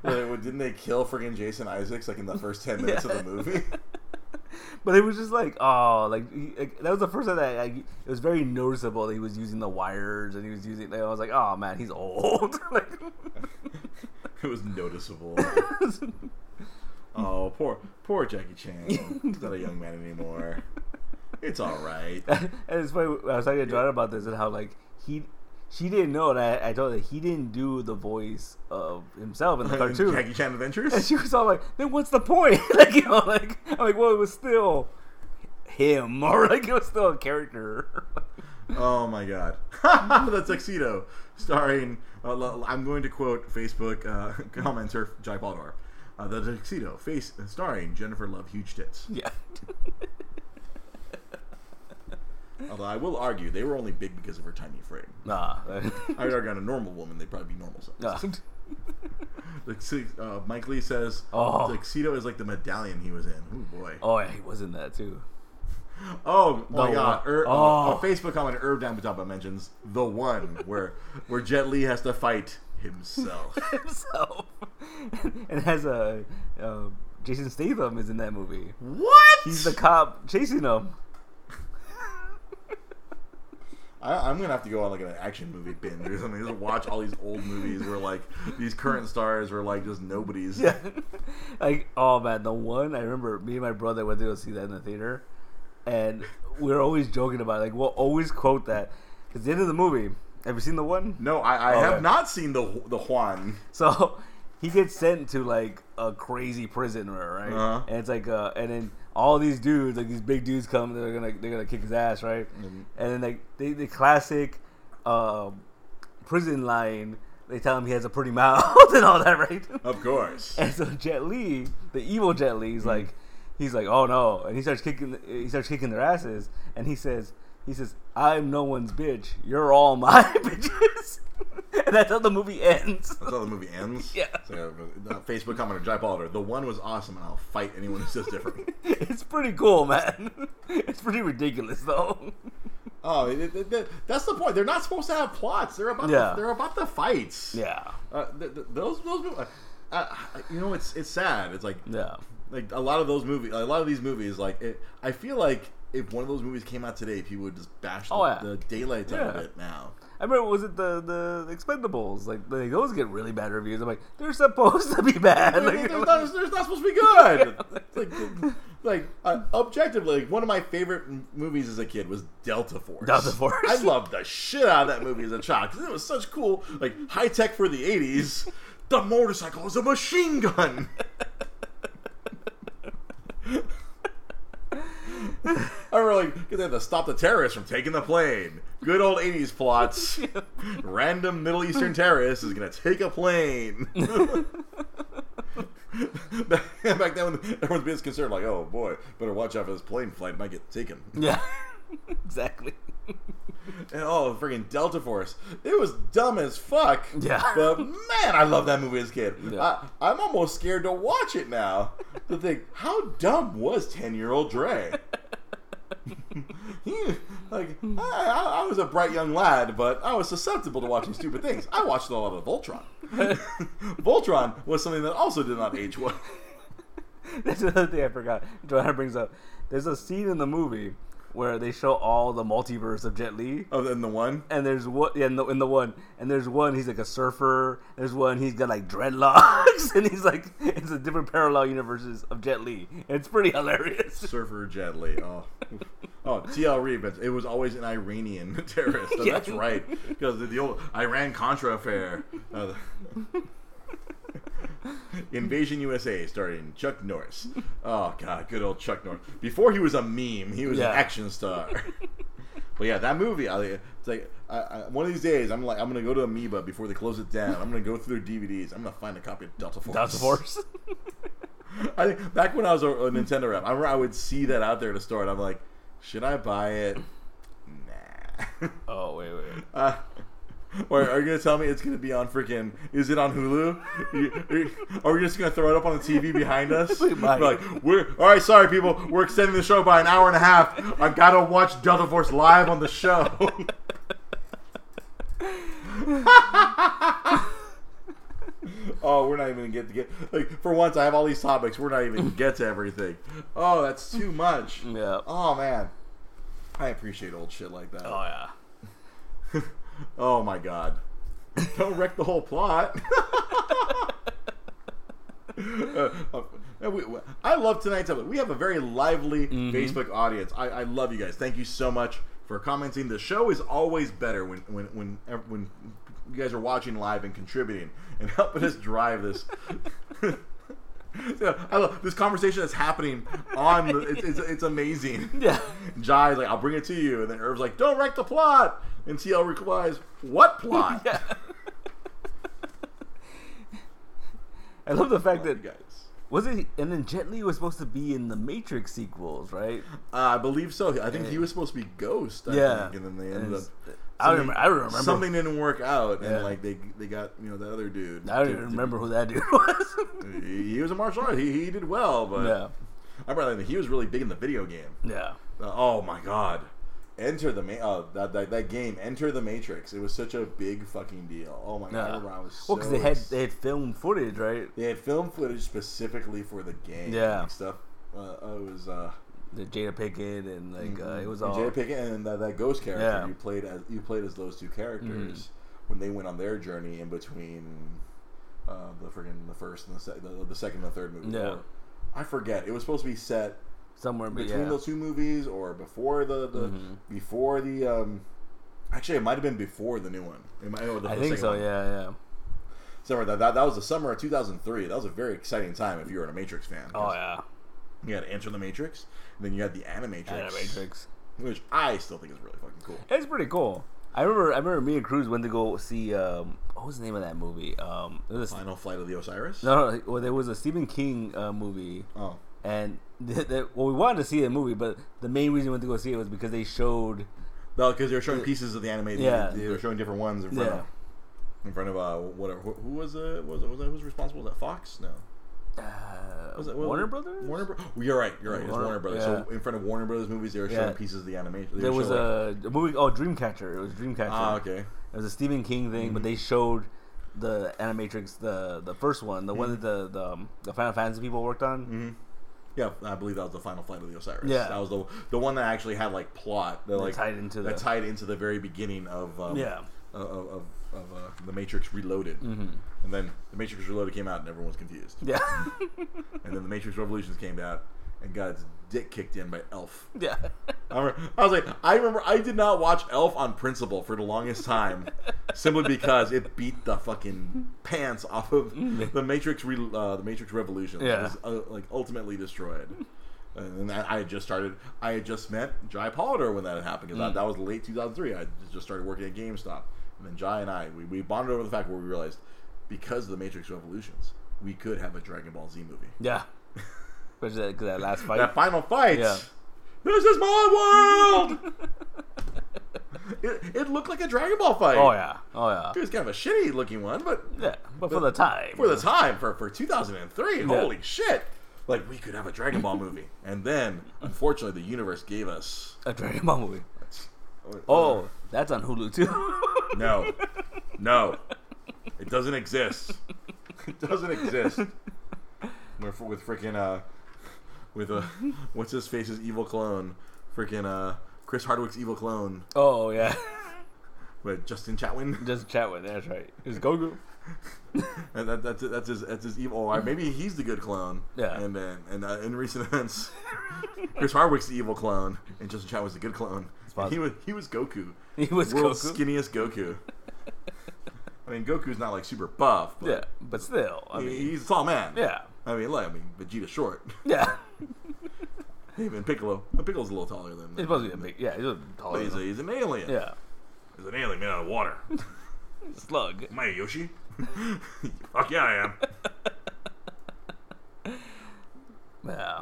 Didn't they kill friggin' Jason Isaacs like in the first ten minutes yeah. of the movie? But it was just like, oh, like, he, like that was the first time that like, it was very noticeable that he was using the wires and he was using. Like, I was like, oh man, he's old. Like, it was noticeable. Oh, poor, poor Jackie Chan. He's not a young man anymore. It's all right. And it's funny. I was talking to Joanna about this and how like he, she didn't know, and I, I told her that he didn't do the voice of himself in the cartoon. Jackie Chan Adventures. And she was all like, "Then what's the point?" Like you know, like I'm like, well, it was still him, or like it was still a character. Oh my God, the Tuxedo, starring. Uh, I'm going to quote Facebook uh, commenter Jai Baldor. Uh, the Tuxedo, face starring Jennifer Love Huge Tits. Yeah. Although I will argue, they were only big because of her tiny frame. Nah. I would argue on a normal woman, they'd probably be normal size. Nah. uh, Mike Lee says, oh. Tuxedo is like the medallion he was in. Oh, boy. Oh, yeah, he was in that, too. Oh, the my one. God. Er, oh. A Facebook comment, Irv Dambataba mentions the one where where Jet Li has to fight himself. Himself. And has a uh, Jason Statham is in that movie. What? He's the cop chasing him. I, I'm gonna have to go on like an action movie binge or something. Just watch all these old movies where like these current stars were like just nobodies. Yeah. Like oh man, the one I remember me and my brother went to go see that in the theater. and we're always joking about it. Like, we'll always quote that. It's the end of the movie. Have you seen the one? No, I, I oh, have okay. not seen the the Juan. So he gets sent to like a crazy prison, right? Uh-huh. And it's like, uh, and then all these dudes, like these big dudes, come. They're gonna they're gonna kick his ass, right? Mm-hmm. And then like they, the classic uh, prison line. They tell him he has a pretty mouth and all that, right? Of course. And so Jet Li, the evil Jet Li, is mm-hmm. like, he's like, oh no, and he starts kicking he starts kicking their asses, and he says. He says, I'm no one's bitch. You're all my bitches. And that's how the movie ends. That's how the movie ends? Yeah. So, uh, Facebook commenter, Jai Balder, the one was awesome, and I'll fight anyone who says different. It's pretty cool, man. It's pretty ridiculous, though. Oh, it, it, it, that's the point. They're not supposed to have plots. They're about yeah. the, they're about the fights. Yeah. Uh, th- th- those, those, uh, uh, you know, it's it's sad. It's like, yeah. like a lot of those movies, a lot of these movies, like, it, I feel like, if one of those movies came out today, people would just bash the, oh, yeah. the daylights yeah. out of it now. I remember, was it the, the Expendables? Like, like, those get really bad reviews. I'm like, they're supposed to be bad. They're, like, they're, like, not, they're not supposed to be good. Yeah. Like, like uh, objectively, like, one of my favorite movies as a kid was Delta Force. Delta Force. I loved the shit out of that movie as a child because it was such cool, like, high tech for the eighties. The motorcycle is a machine gun. I remember, like, because they had to stop the terrorists from taking the plane. Good old eighties plots. Random Middle Eastern terrorist is going to take a plane. back, back then, when everyone's being concerned, like, oh boy, better watch out for this plane flight, it might get taken. Yeah, exactly. And oh, freaking Delta Force. It was dumb as fuck. Yeah. But man, I loved that movie as a kid. Yeah. I, I'm almost scared to watch it now. To think, how dumb was ten-year-old Dre? he, like, I, I was a bright young lad, but I was susceptible to watching stupid things. I watched a lot of Voltron. Voltron was something that also did not age well. That's another thing I forgot. Joanna brings up. There's a scene in the movie where they show all the multiverse of Jet Li. Oh, in the one? And there's one, yeah, in the, in the one. And there's one, he's like a surfer. There's one, he's got like dreadlocks. And he's like, it's a different parallel universes of Jet Li. And it's pretty hilarious. Surfer Jet Li. Oh, oh, T L Reid, but it was always an Iranian terrorist. So yeah. That's right. Because the old Iran-Contra affair. Uh, Invasion U S A starring Chuck Norris. Oh god, good old Chuck Norris. Before he was a meme, he was yeah. an action star. But yeah, that movie, I, it's like I, I, one of these days, I'm like, I'm gonna go to Amoeba before they close it down. I'm gonna go through their D V Ds. I'm gonna find a copy of Delta Force. Delta Force. I think back when I was a, a Nintendo rep, I remember I would see that out there at a store, and I'm like, should I buy it? Nah. Oh wait, wait. Uh, Or are you going to tell me it's going to be on freaking, is it on Hulu? Are we just going to throw it up on the T V behind us? We might. Like, we're, all right, sorry, people. We're extending the show by an hour and a half. I've got to watch Delta Force live on the show. Oh, we're not even going to get to get. Like, for once, I have all these topics. We're not even going to get to everything. Oh, that's too much. Yeah. Oh, man. I appreciate old shit like that. Oh, yeah. Oh my god. Don't wreck the whole plot. uh, uh, we, we, I love tonight's episode. We have a very lively mm-hmm. Facebook audience. I, I love you guys. Thank you so much for commenting. The show is always better when when when, when you guys are watching live and contributing and helping us drive this. So, I love this conversation that's happening on the, it's, it's, it's amazing. Yeah. Jai's like, I'll bring it to you, and then Irv's like, don't wreck the plot, and T L replies, what plot? Yeah. I love the fact that guys. Was it, and then Jet Li was supposed to be in the Matrix sequels, right? Uh, I believe so. I think and, he was supposed to be Ghost. I yeah, think, and then they ended up. I remember, I remember something didn't work out, yeah. and like they they got you know that other dude. I don't even remember who that dude was. he, he was a martial artist. He he did well, but yeah. I remember that he was really big in the video game. Yeah. Uh, oh my god, Enter the Ma- oh, that, that that game, Enter the Matrix. It was such a big fucking deal. Oh my yeah. god, I remember I was so well because they had they had film footage, right? They had film footage specifically for the game. Yeah, and stuff. Uh, it was uh, the Jada Pinkett and like mm-hmm. uh, it was all Jada Pinkett and that, that ghost character. Yeah. You played as you played as those two characters mm-hmm. when they went on their journey in between uh, the freaking the first and the, se- the the second and the third movie. Yeah, or, I forget. It was supposed to be set somewhere between but yeah. those two movies, or before the, the mm-hmm. before the um, actually it might have been before the new one. It might, the I think so. One. Yeah, yeah. So that, that that was the summer of two thousand three. That was a very exciting time if you were a Matrix fan. Oh yeah. You had Enter the Matrix, and then you had the Animatrix. Animatrix, which I still think is really fucking cool. It's pretty cool. I remember, I remember me and Cruz went to go see, um, what was the name of that movie? Um, it was a, Final Flight of the Osiris? No, no, well, there was a Stephen King uh, movie. Oh. And, the, the, well, we wanted to see the movie, but the main reason we went to go see it was because they showed... No, because they were showing the, pieces of the anime. Yeah. They, they were showing different ones in front yeah. of, in front of uh, whatever. Who, who was it? Was, was, was, was responsible? Was that Fox? No. Uh, was it, was Warner it, Brothers? Warner Brothers. Oh, you're right. You're right. It was Warner, Warner Brothers. Yeah. So in front of Warner Brothers movies, they were showing yeah. pieces of the animation. They there was a, like, a movie. Oh, Dreamcatcher. It was Dreamcatcher. Ah, okay. It was a Stephen King thing, mm-hmm. but they showed the Animatrix, the the first one, the mm-hmm. one that the the, um, the Final Fantasy people worked on. Mm-hmm. Yeah, I believe that was the Final Flight of the Osiris. Yeah, that was the the one that actually had like plot that, that like tied into that the, tied into the very beginning of um, yeah of of, of, of uh, the Matrix Reloaded. Mm-hmm. And then The Matrix Reloaded came out and everyone was confused. Yeah. And then The Matrix Revolutions came out and got its dick kicked in by Elf. Yeah. I, remember, I was like, I remember I did not watch Elf on principle for the longest time simply because it beat the fucking pants off of The Matrix Re- uh, The Matrix Revolutions. Yeah. It was uh, like ultimately destroyed. And then I had just started, I had just met Jai Pollitter when that had happened, because mm. that was late two thousand three. I just started working at GameStop. And then Jai and I, we, we bonded over the fact where we realized, because of The Matrix Revolutions, we could have a Dragon Ball Z movie. Yeah. Which that, that last fight. That final fight. Yeah. This is my world! it, it looked like a Dragon Ball fight. Oh, yeah. Oh, yeah. It was kind of a shitty looking one, but... Yeah, but, but for the time. For the time. For, for two thousand three. Yeah. Holy shit. Like, we could have a Dragon Ball movie. And then, unfortunately, the universe gave us... A Dragon Ball movie. That's, oh, that's on Hulu, too. no. No. It doesn't exist. It doesn't exist. With, with freaking uh, with a uh, what's his face's evil clone, freaking uh, Chris Hardwick's evil clone. Oh yeah. With Justin Chatwin. Justin Chatwin, that's right. It's Goku. And that, that's that's his that's his evil. Or maybe he's the good clone. Yeah. And then and, and uh, in recent events, Chris Hardwick's the evil clone, and Justin Chatwin's the good clone. He was he was Goku. He was world's Goku. Skinniest Goku. I mean, Goku's not like super buff, but yeah, but still, I he, mean, he's a tall man. Yeah, I mean, like, I mean, Vegeta's short. Yeah, even Piccolo. Piccolo's a little taller than. He's supposed to be a big. Yeah, he's a little taller. He's, than a, he's an alien. Yeah, he's an alien made out of water. Slug. Am I a Yoshi? Fuck yeah, I am. Yeah.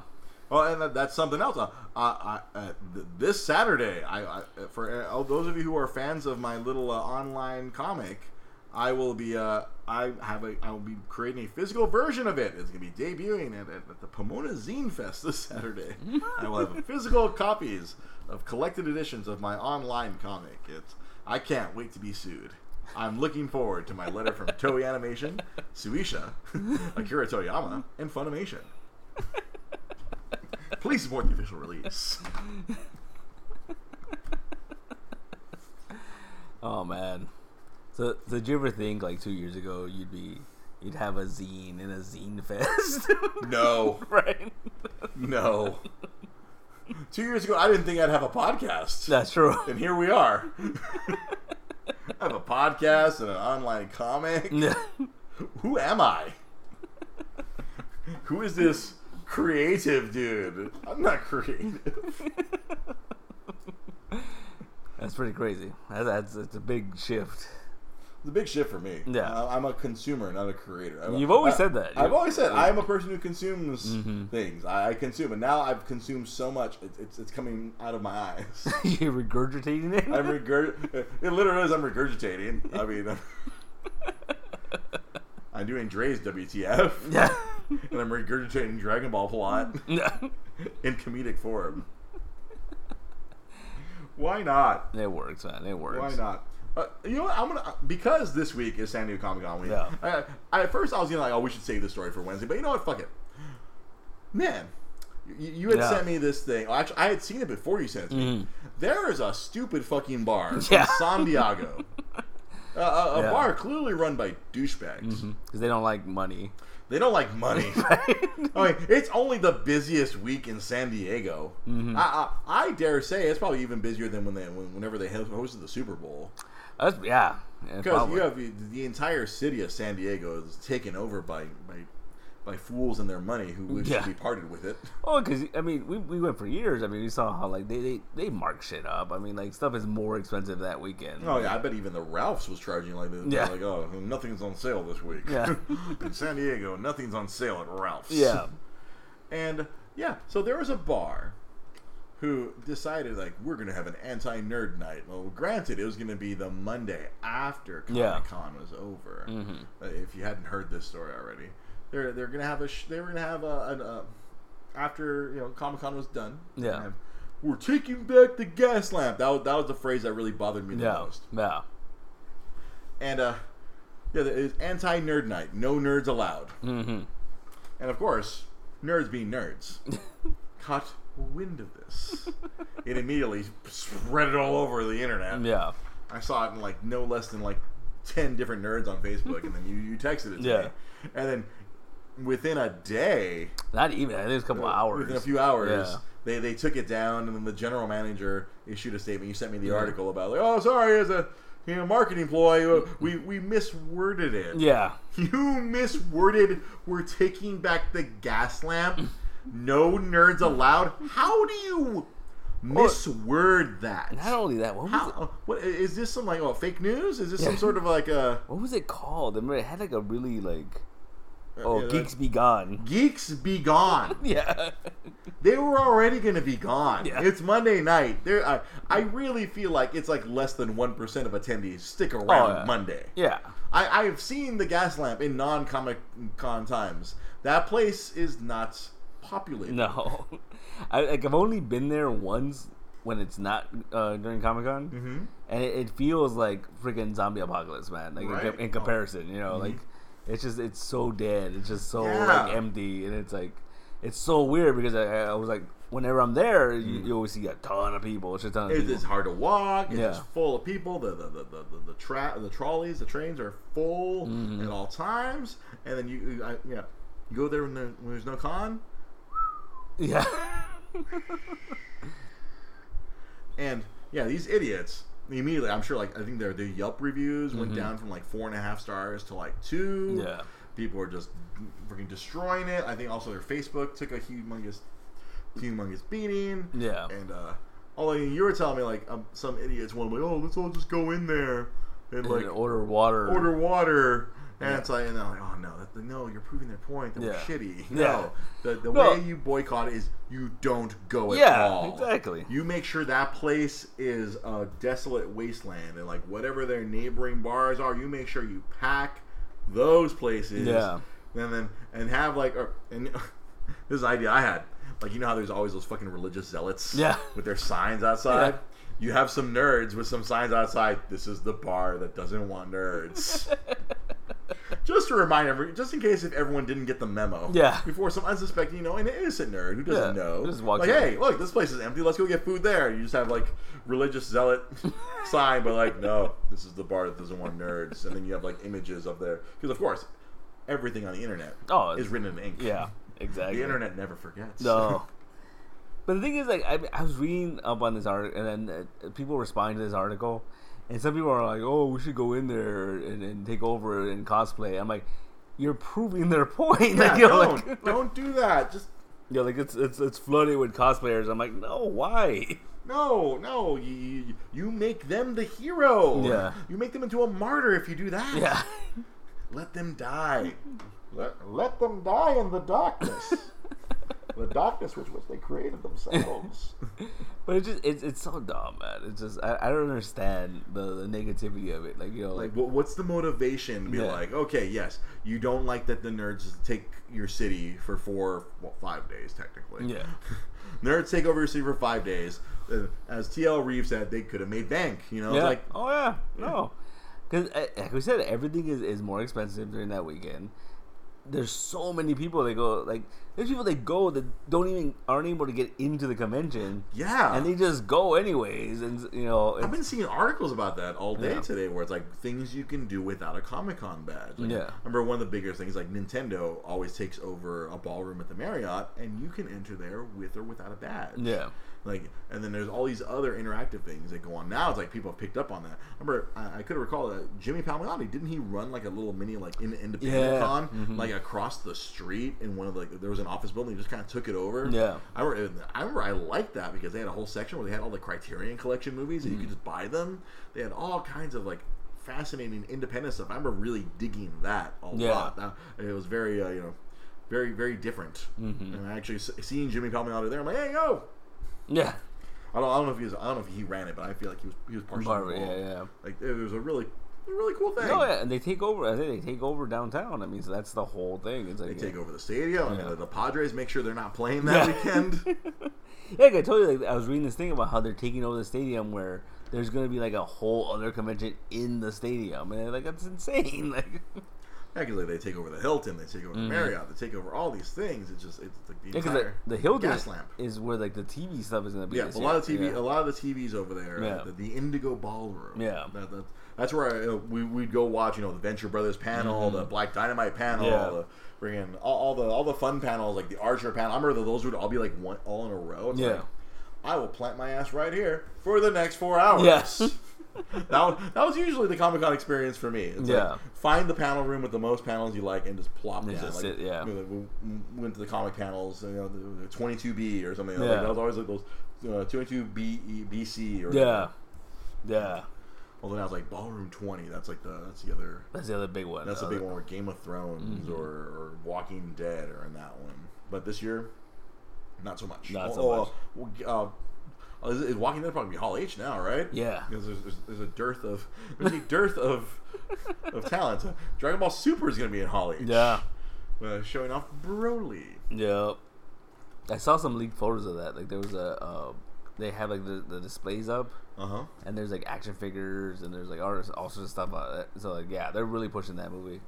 Well, and that, that's something else. Uh, I, I, uh, th- this Saturday, I, I for uh, those of you who are fans of my little uh, online comic. I will be. Uh, I have a. I will be creating a physical version of it. It's going to be debuting at, at, at the Pomona Zine Fest this Saturday. I will have physical copies of collected editions of my online comic. It's. I can't wait to be sued. I'm looking forward to my letter from Toei Animation, Suisha, Akira Toriyama, and Funimation. Please support the official release. Oh man. So, so did you ever think like two years ago you'd be you'd have a zine in a zine fest? No, right? No. Two years ago, I didn't think I'd have a podcast. That's true. And here we are. I have a podcast and an online comic. Who am I? Who is this creative dude? I'm not creative. That's pretty crazy. That's that's, that's a big shift. It's a big shift for me. Yeah, uh, I'm a consumer, not a creator. I'm You've a, always I, said that. I've You've, always said yeah. I'm a person who consumes mm-hmm. things. I, I consume, and now I've consumed so much, it, it's it's coming out of my eyes. You're regurgitating it. I'm regurg. It literally is. I'm regurgitating. I mean, I'm doing Dre's W T F. Yeah, and I'm regurgitating Dragon Ball plot in comedic form. Why not? It works, man. It works. Why not? Uh, you know what? I'm gonna because this week is San Diego Comic Con week. Yeah. I, I, at first, I was gonna like, oh, we should save this story for Wednesday, but you know what? Fuck it, man. You, you had yeah. sent me this thing. Oh, actually, I had seen it before you sent it to me. Mm. There is a stupid fucking bar yeah. in San Diego, uh, a, a yeah. bar clearly run by douchebags because mm-hmm. they don't like money. They don't like money. Right? I mean, it's only the busiest week in San Diego. Mm-hmm. I, I I dare say it's probably even busier than when they whenever they hosted the Super Bowl. That's, yeah, because yeah, you have you, the entire city of San Diego is taken over by by, by fools and their money who wish yeah. to be parted with it. Oh, because I mean, we we went for years. I mean, we saw how like they, they, they mark shit up. I mean, like stuff is more expensive that weekend. Oh yeah, I bet even the Ralphs was charging like this. Yeah. Like, oh, nothing's on sale this week. Yeah. In San Diego, nothing's on sale at Ralph's. Yeah, and yeah, so there was a bar who decided, like, we're going to have an anti-nerd night. Well, granted, it was going to be the Monday after Comic yeah. Con was over. Mm-hmm. Uh, if you hadn't heard this story already, they're they're going to have a sh- they were going to have a, an, a after you know Comic Con was done. Yeah, have, we're taking back the gas lamp. That was, that was the phrase that really bothered me the yeah. most. Yeah, and uh, yeah, it was anti-nerd night. No nerds allowed. Mm-hmm. And of course, nerds being nerds, caught wind of this. It immediately spread it all over the internet. Yeah, I saw it in like no less than like ten different nerds on Facebook, and then you, you texted it to yeah. me, and then within a day, not even I think it was a couple uh, of hours, within a few hours, yeah. they they took it down, and then the general manager issued a statement. You sent me the yeah. article about like, oh, sorry, as a you know marketing ploy, we we misworded it. Yeah, you misworded. We're taking back the gas lamp. No nerds allowed. How do you misword that? Not only that, what was How, it? What, is this some like oh, fake news? Is this yeah. some sort of like a what was it called? I mean, it had like a really like oh, yeah, geeks be gone. Geeks be gone. yeah, they were already gonna be gone. Yeah. It's Monday night. There, I, I really feel like it's like less than one percent of attendees stick around oh, yeah. Monday. Yeah, I, I've seen the gas lamp in non-Comic Con times. That place is not populated. No, I, like I've only been there once when it's not uh, during Comic Con, mm-hmm. and it, it feels like freaking zombie apocalypse, man. Like right? in, in comparison, oh. you know, mm-hmm. like it's just it's so dead, it's just so yeah. like empty, and it's like it's so weird because I, I was like, whenever I'm there, mm-hmm. you, you always see a ton of people. It's just a ton of it, people. It's hard to walk. It's yeah. just full of people. The the the the the, the, tra- the trolleys, the trains are full mm-hmm. at all times, and then you I, yeah you go there when, there, when there's no con. Yeah. And yeah, these idiots immediately, I'm sure, like I think their their Yelp reviews went mm-hmm. down from like four and a half stars to like two. Yeah. People are just freaking destroying it. I think also their Facebook took a humongous, humongous beating. Yeah. And uh, although you were telling me like um, some idiots want to like, oh, let's all just go in there and, and like order water, order water. And yeah. it's like, and they're like, oh no, that, no, you're proving their point. They yeah. were shitty. No, yeah. the the no. way you boycott is you don't go at yeah, all. Yeah, exactly. You make sure that place is a desolate wasteland, and like whatever their neighboring bars are, you make sure you pack those places. Yeah, and then and have like, or, and this is an idea I had. Like, you know how there's always those fucking religious zealots. Yeah. With their signs outside. Yeah. You have some nerds with some signs outside. This is the bar that doesn't want nerds. Just to remind everyone, just in case if everyone didn't get the memo, yeah. before some unsuspecting, you know, an innocent nerd who doesn't yeah. know, just walks like, hey, look, this place is empty. Let's go get food there. You just have like religious zealot sign, but like, no, this is the bar that doesn't want nerds. And then you have like images up there because, of course, everything on the internet oh, is written in ink. Yeah, exactly. The internet never forgets. No. But the thing is, like, I, I was reading up on this article, and then uh, people responded to this article. And some people are like, oh, we should go in there and, and take over and cosplay. I'm like, you're proving their point. Yeah, like, you know, don't, like, don't do that. Just yeah, like it's it's it's flooded with cosplayers. I'm like, no, why? No, no, you you make them the hero. Yeah, you make them into a martyr if you do that. Yeah, let them die. Let let them die in the darkness. The darkness which was they created themselves. But it just it's it's so dumb, man. It's just I, I don't understand the, the negativity of it. Like, you know, like, like what's the motivation to be yeah. like, okay, yes, you don't like that the nerds take your city for four well, five days technically. Yeah. Nerds take over your city for five days. As T L Reeves said, they could have made bank, you know? Yeah. It's like, oh yeah, no. Because like we said, everything is, is more expensive during that weekend. there's so many people that go, like, there's people that go that don't even, aren't able to get into the convention. Yeah. And they just go anyways. And, you know, I've been seeing articles about that all day yeah. today where it's like things you can do without a Comic Con badge. Like, yeah. I remember one of the bigger things, like Nintendo always takes over a ballroom at the Marriott and you can enter there with or without a badge. Yeah. Like, and then there's all these other interactive things that go on now. It's like people have picked up on that. I remember, I, I could recall that Jimmy Palmiotti, didn't he run like a little mini, like in, independent yeah. con, mm-hmm. like across the street in one of the, like, there was an office building, he just kind of took it over. Yeah. I remember, I remember I liked that because they had a whole section where they had all the Criterion Collection movies and mm. you could just buy them. They had all kinds of like fascinating independent stuff. I remember really digging that a yeah. lot. That, it was very, uh, you know, very, very different. Mm-hmm. And actually seeing Jimmy Palmiotti there, I'm like, hey, yo. Yeah, I don't. I don't know if he was. I don't know if he ran it, but I feel like he was. He was partially involved. Yeah, yeah. Like it was a really, really cool thing. No, yeah, and they take over. I think they take over downtown. I mean, so that's the whole thing. It's like they take yeah. over the stadium. Yeah. And the Padres make sure they're not playing that yeah. weekend. Yeah, like I told you, like, I was reading this thing about how they're taking over the stadium where there's going to be like a whole other convention in the stadium, and like that's insane. Like. Yeah, because like, they take over the Hilton, they take over the mm. Marriott, they take over all these things. It's just it's like the yeah, entire the, the Hilton gas lamp is where like the T V stuff is going to be. Yeah, a lot of T V, yeah. a lot of the T Vs over there. Yeah. The, the Indigo Ballroom. Yeah, that, that, that's where I, we we'd go watch. You know, the Venture Brothers panel, mm-hmm. the Black Dynamite panel, yeah. the bringing all, all the all the fun panels, like the Archer panel. I remember those would all be like one all in a row. It's yeah, like, I will plant my ass right here for the next four hours. Yes. Yeah. that, was, that was usually the Comic-Con experience for me. It's yeah. like, find the panel room with the most panels you like and just plop yeah, in. Like, it, yeah. we, we went to the comic panels, you know, the twenty-two B or something. Yeah. Like, that was always like those uh, twenty-two B C or yeah, something. Yeah. Well, then I was like Ballroom twenty. That's like the that's the other that's the other big one. That's the big one, or Game of Thrones mm-hmm. or, or Walking Dead or in that one. But this year, not so much. Not well, so much. Well, well, uh, Oh, is, is Walking Dead probably be Hall H now, right? Yeah, because there's, there's, there's a dearth of there's a dearth of of talent. Dragon Ball Super is going to be in Hall H. Yeah, uh, showing off Broly. Yeah, I saw some leaked photos of that. Like there was a uh, they have like the, the displays up, uh huh, and there's like action figures and there's like artists, all sorts of stuff about it. So like yeah, they're really pushing that movie.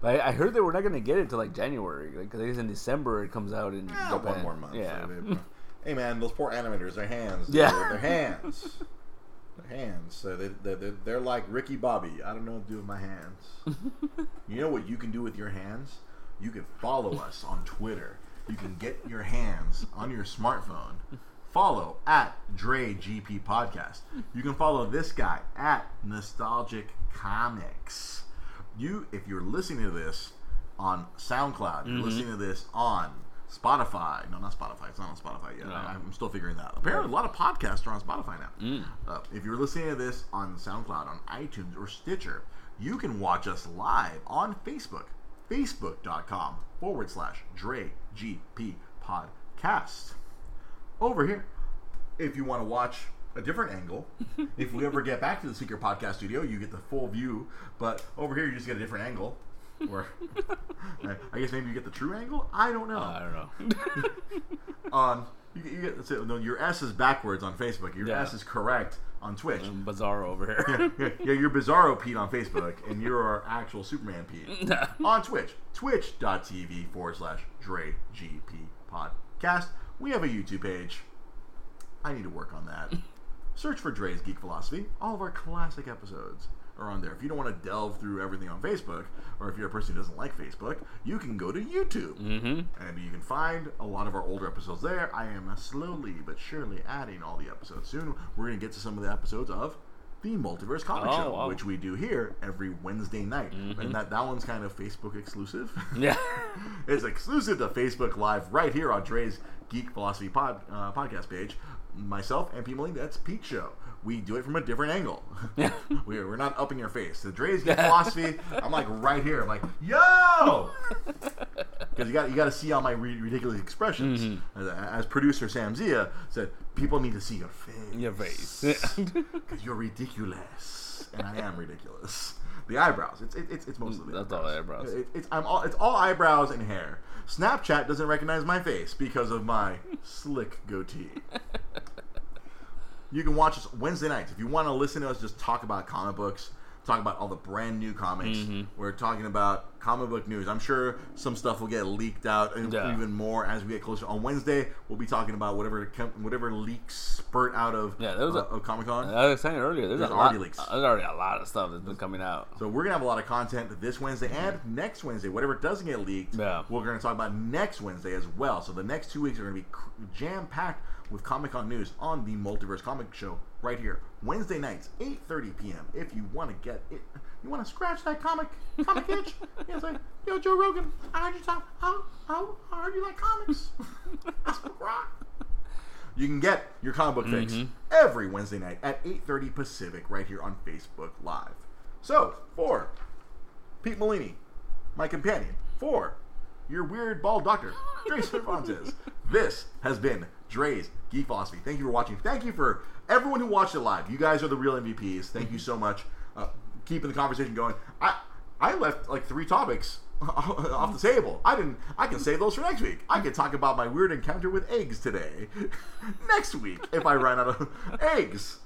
But I, I heard they were not going to get it until like January, because like, in December it comes out in yeah, Japan. One more month. Yeah. So hey man, those poor animators, their hands. Yeah. Their, their hands. Their hands. So they, they, they're, they're like Ricky Bobby. I don't know what to do with my hands. You know what you can do with your hands? You can follow us on Twitter. You can get your hands on your smartphone. Follow at DreGP Podcast. You can follow this guy at Nostalgic Comics. You, if you're listening to this on SoundCloud, you're mm-hmm. listening to this on Spotify. No, not Spotify. It's not on Spotify yet. No. I'm still figuring that out. Apparently, a lot of podcasts are on Spotify now. Mm. Uh, if you're listening to this on SoundCloud, on iTunes, or Stitcher, you can watch us live on Facebook. Facebook.com forward slash DreGP Podcast. Over here, if you want to watch a different angle, if we ever get back to the Secret Podcast Studio, you get the full view. But over here, you just get a different angle. Or, I guess maybe you get the true angle. I don't know. Uh, I don't know. um, you, you get so, no, your S is backwards on Facebook. Your yeah. S is correct on Twitch. I'm bizarro over here. yeah, yeah, yeah, you're Bizarro Pete on Facebook, and you're our actual Superman Pete on Twitch. Twitch.tv forward slash DreGP Podcast. We have a YouTube page. I need to work on that. Search for Dre's Geek Philosophy. All of our classic episodes are on there. If you don't want to delve through everything on Facebook, or if you're a person who doesn't like Facebook, you can go to YouTube. Mm-hmm. And you can find a lot of our older episodes there. I am slowly but surely adding all the episodes. Soon we're going to get to some of the episodes of the Multiverse Comic oh, Show, wow. which we do here every Wednesday night. Mm-hmm. And that, that one's kind of Facebook exclusive. Yeah. It's exclusive to Facebook Live right here on Dre's Geek Philosophy pod, uh, podcast page. Myself and P. Maling, that's Pete's show. We do it from a different angle. we're, we're not up in your face. The Dre's Geek Philosophy, I'm like right here. I'm like, yo! Because you got you got to see all my re- ridiculous expressions. Mm-hmm. As, as producer Sam Zia said, people need to see your face. Your face. Because you're ridiculous. And I am ridiculous. The eyebrows. It's it, it's it's mostly the that's eyebrows. all eyebrows. It, it's I'm all it's all eyebrows and hair. Snapchat doesn't recognize my face because of my slick goatee. You can watch us Wednesday nights if you want to listen to us just talk about comic books. talking about all the brand new comics. Mm-hmm. We're talking about comic book news. I'm sure some stuff will get leaked out and yeah. even more as we get closer. On Wednesday, we'll be talking about whatever whatever leaks spurt out of, yeah, there was uh, a, of Comic Con. I was saying earlier, there's, there's already lot, leaks. There's already a lot of stuff that's been coming out. So we're going to have a lot of content this Wednesday and next Wednesday. Whatever doesn't get leaked, yeah. we're going to talk about next Wednesday as well. So the next two weeks are going to be jam-packed with Comic Con news on the Multiverse Comic Show right here, Wednesday nights, eight thirty p.m. If you want to get it, you want to scratch that comic comic itch. Yeah, it's like, yo, Joe Rogan, I heard you talk. How how how hard you like comics? That's rock. You can get your comic book fix mm-hmm. every Wednesday night at eight thirty Pacific right here on Facebook Live. So for Pete Molini, my companion, for your weird bald doctor, Dre Cervantes. This has been Dre's Geek Philosophy. Thank you for watching. Thank you for everyone who watched it live. You guys are the real M V Ps. Thank you so much. Uh, keeping the conversation going. I I left like three topics off the table. I didn't. I can save those for next week. I can talk about my weird encounter with eggs today. Next week, if I run out of eggs.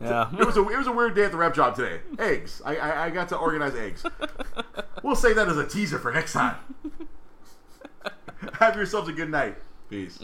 Yeah. It was a it was a weird day at the rep job today. Eggs. I I, I got to organize eggs. We'll save that as a teaser for next time. Have yourselves a good night. Peace.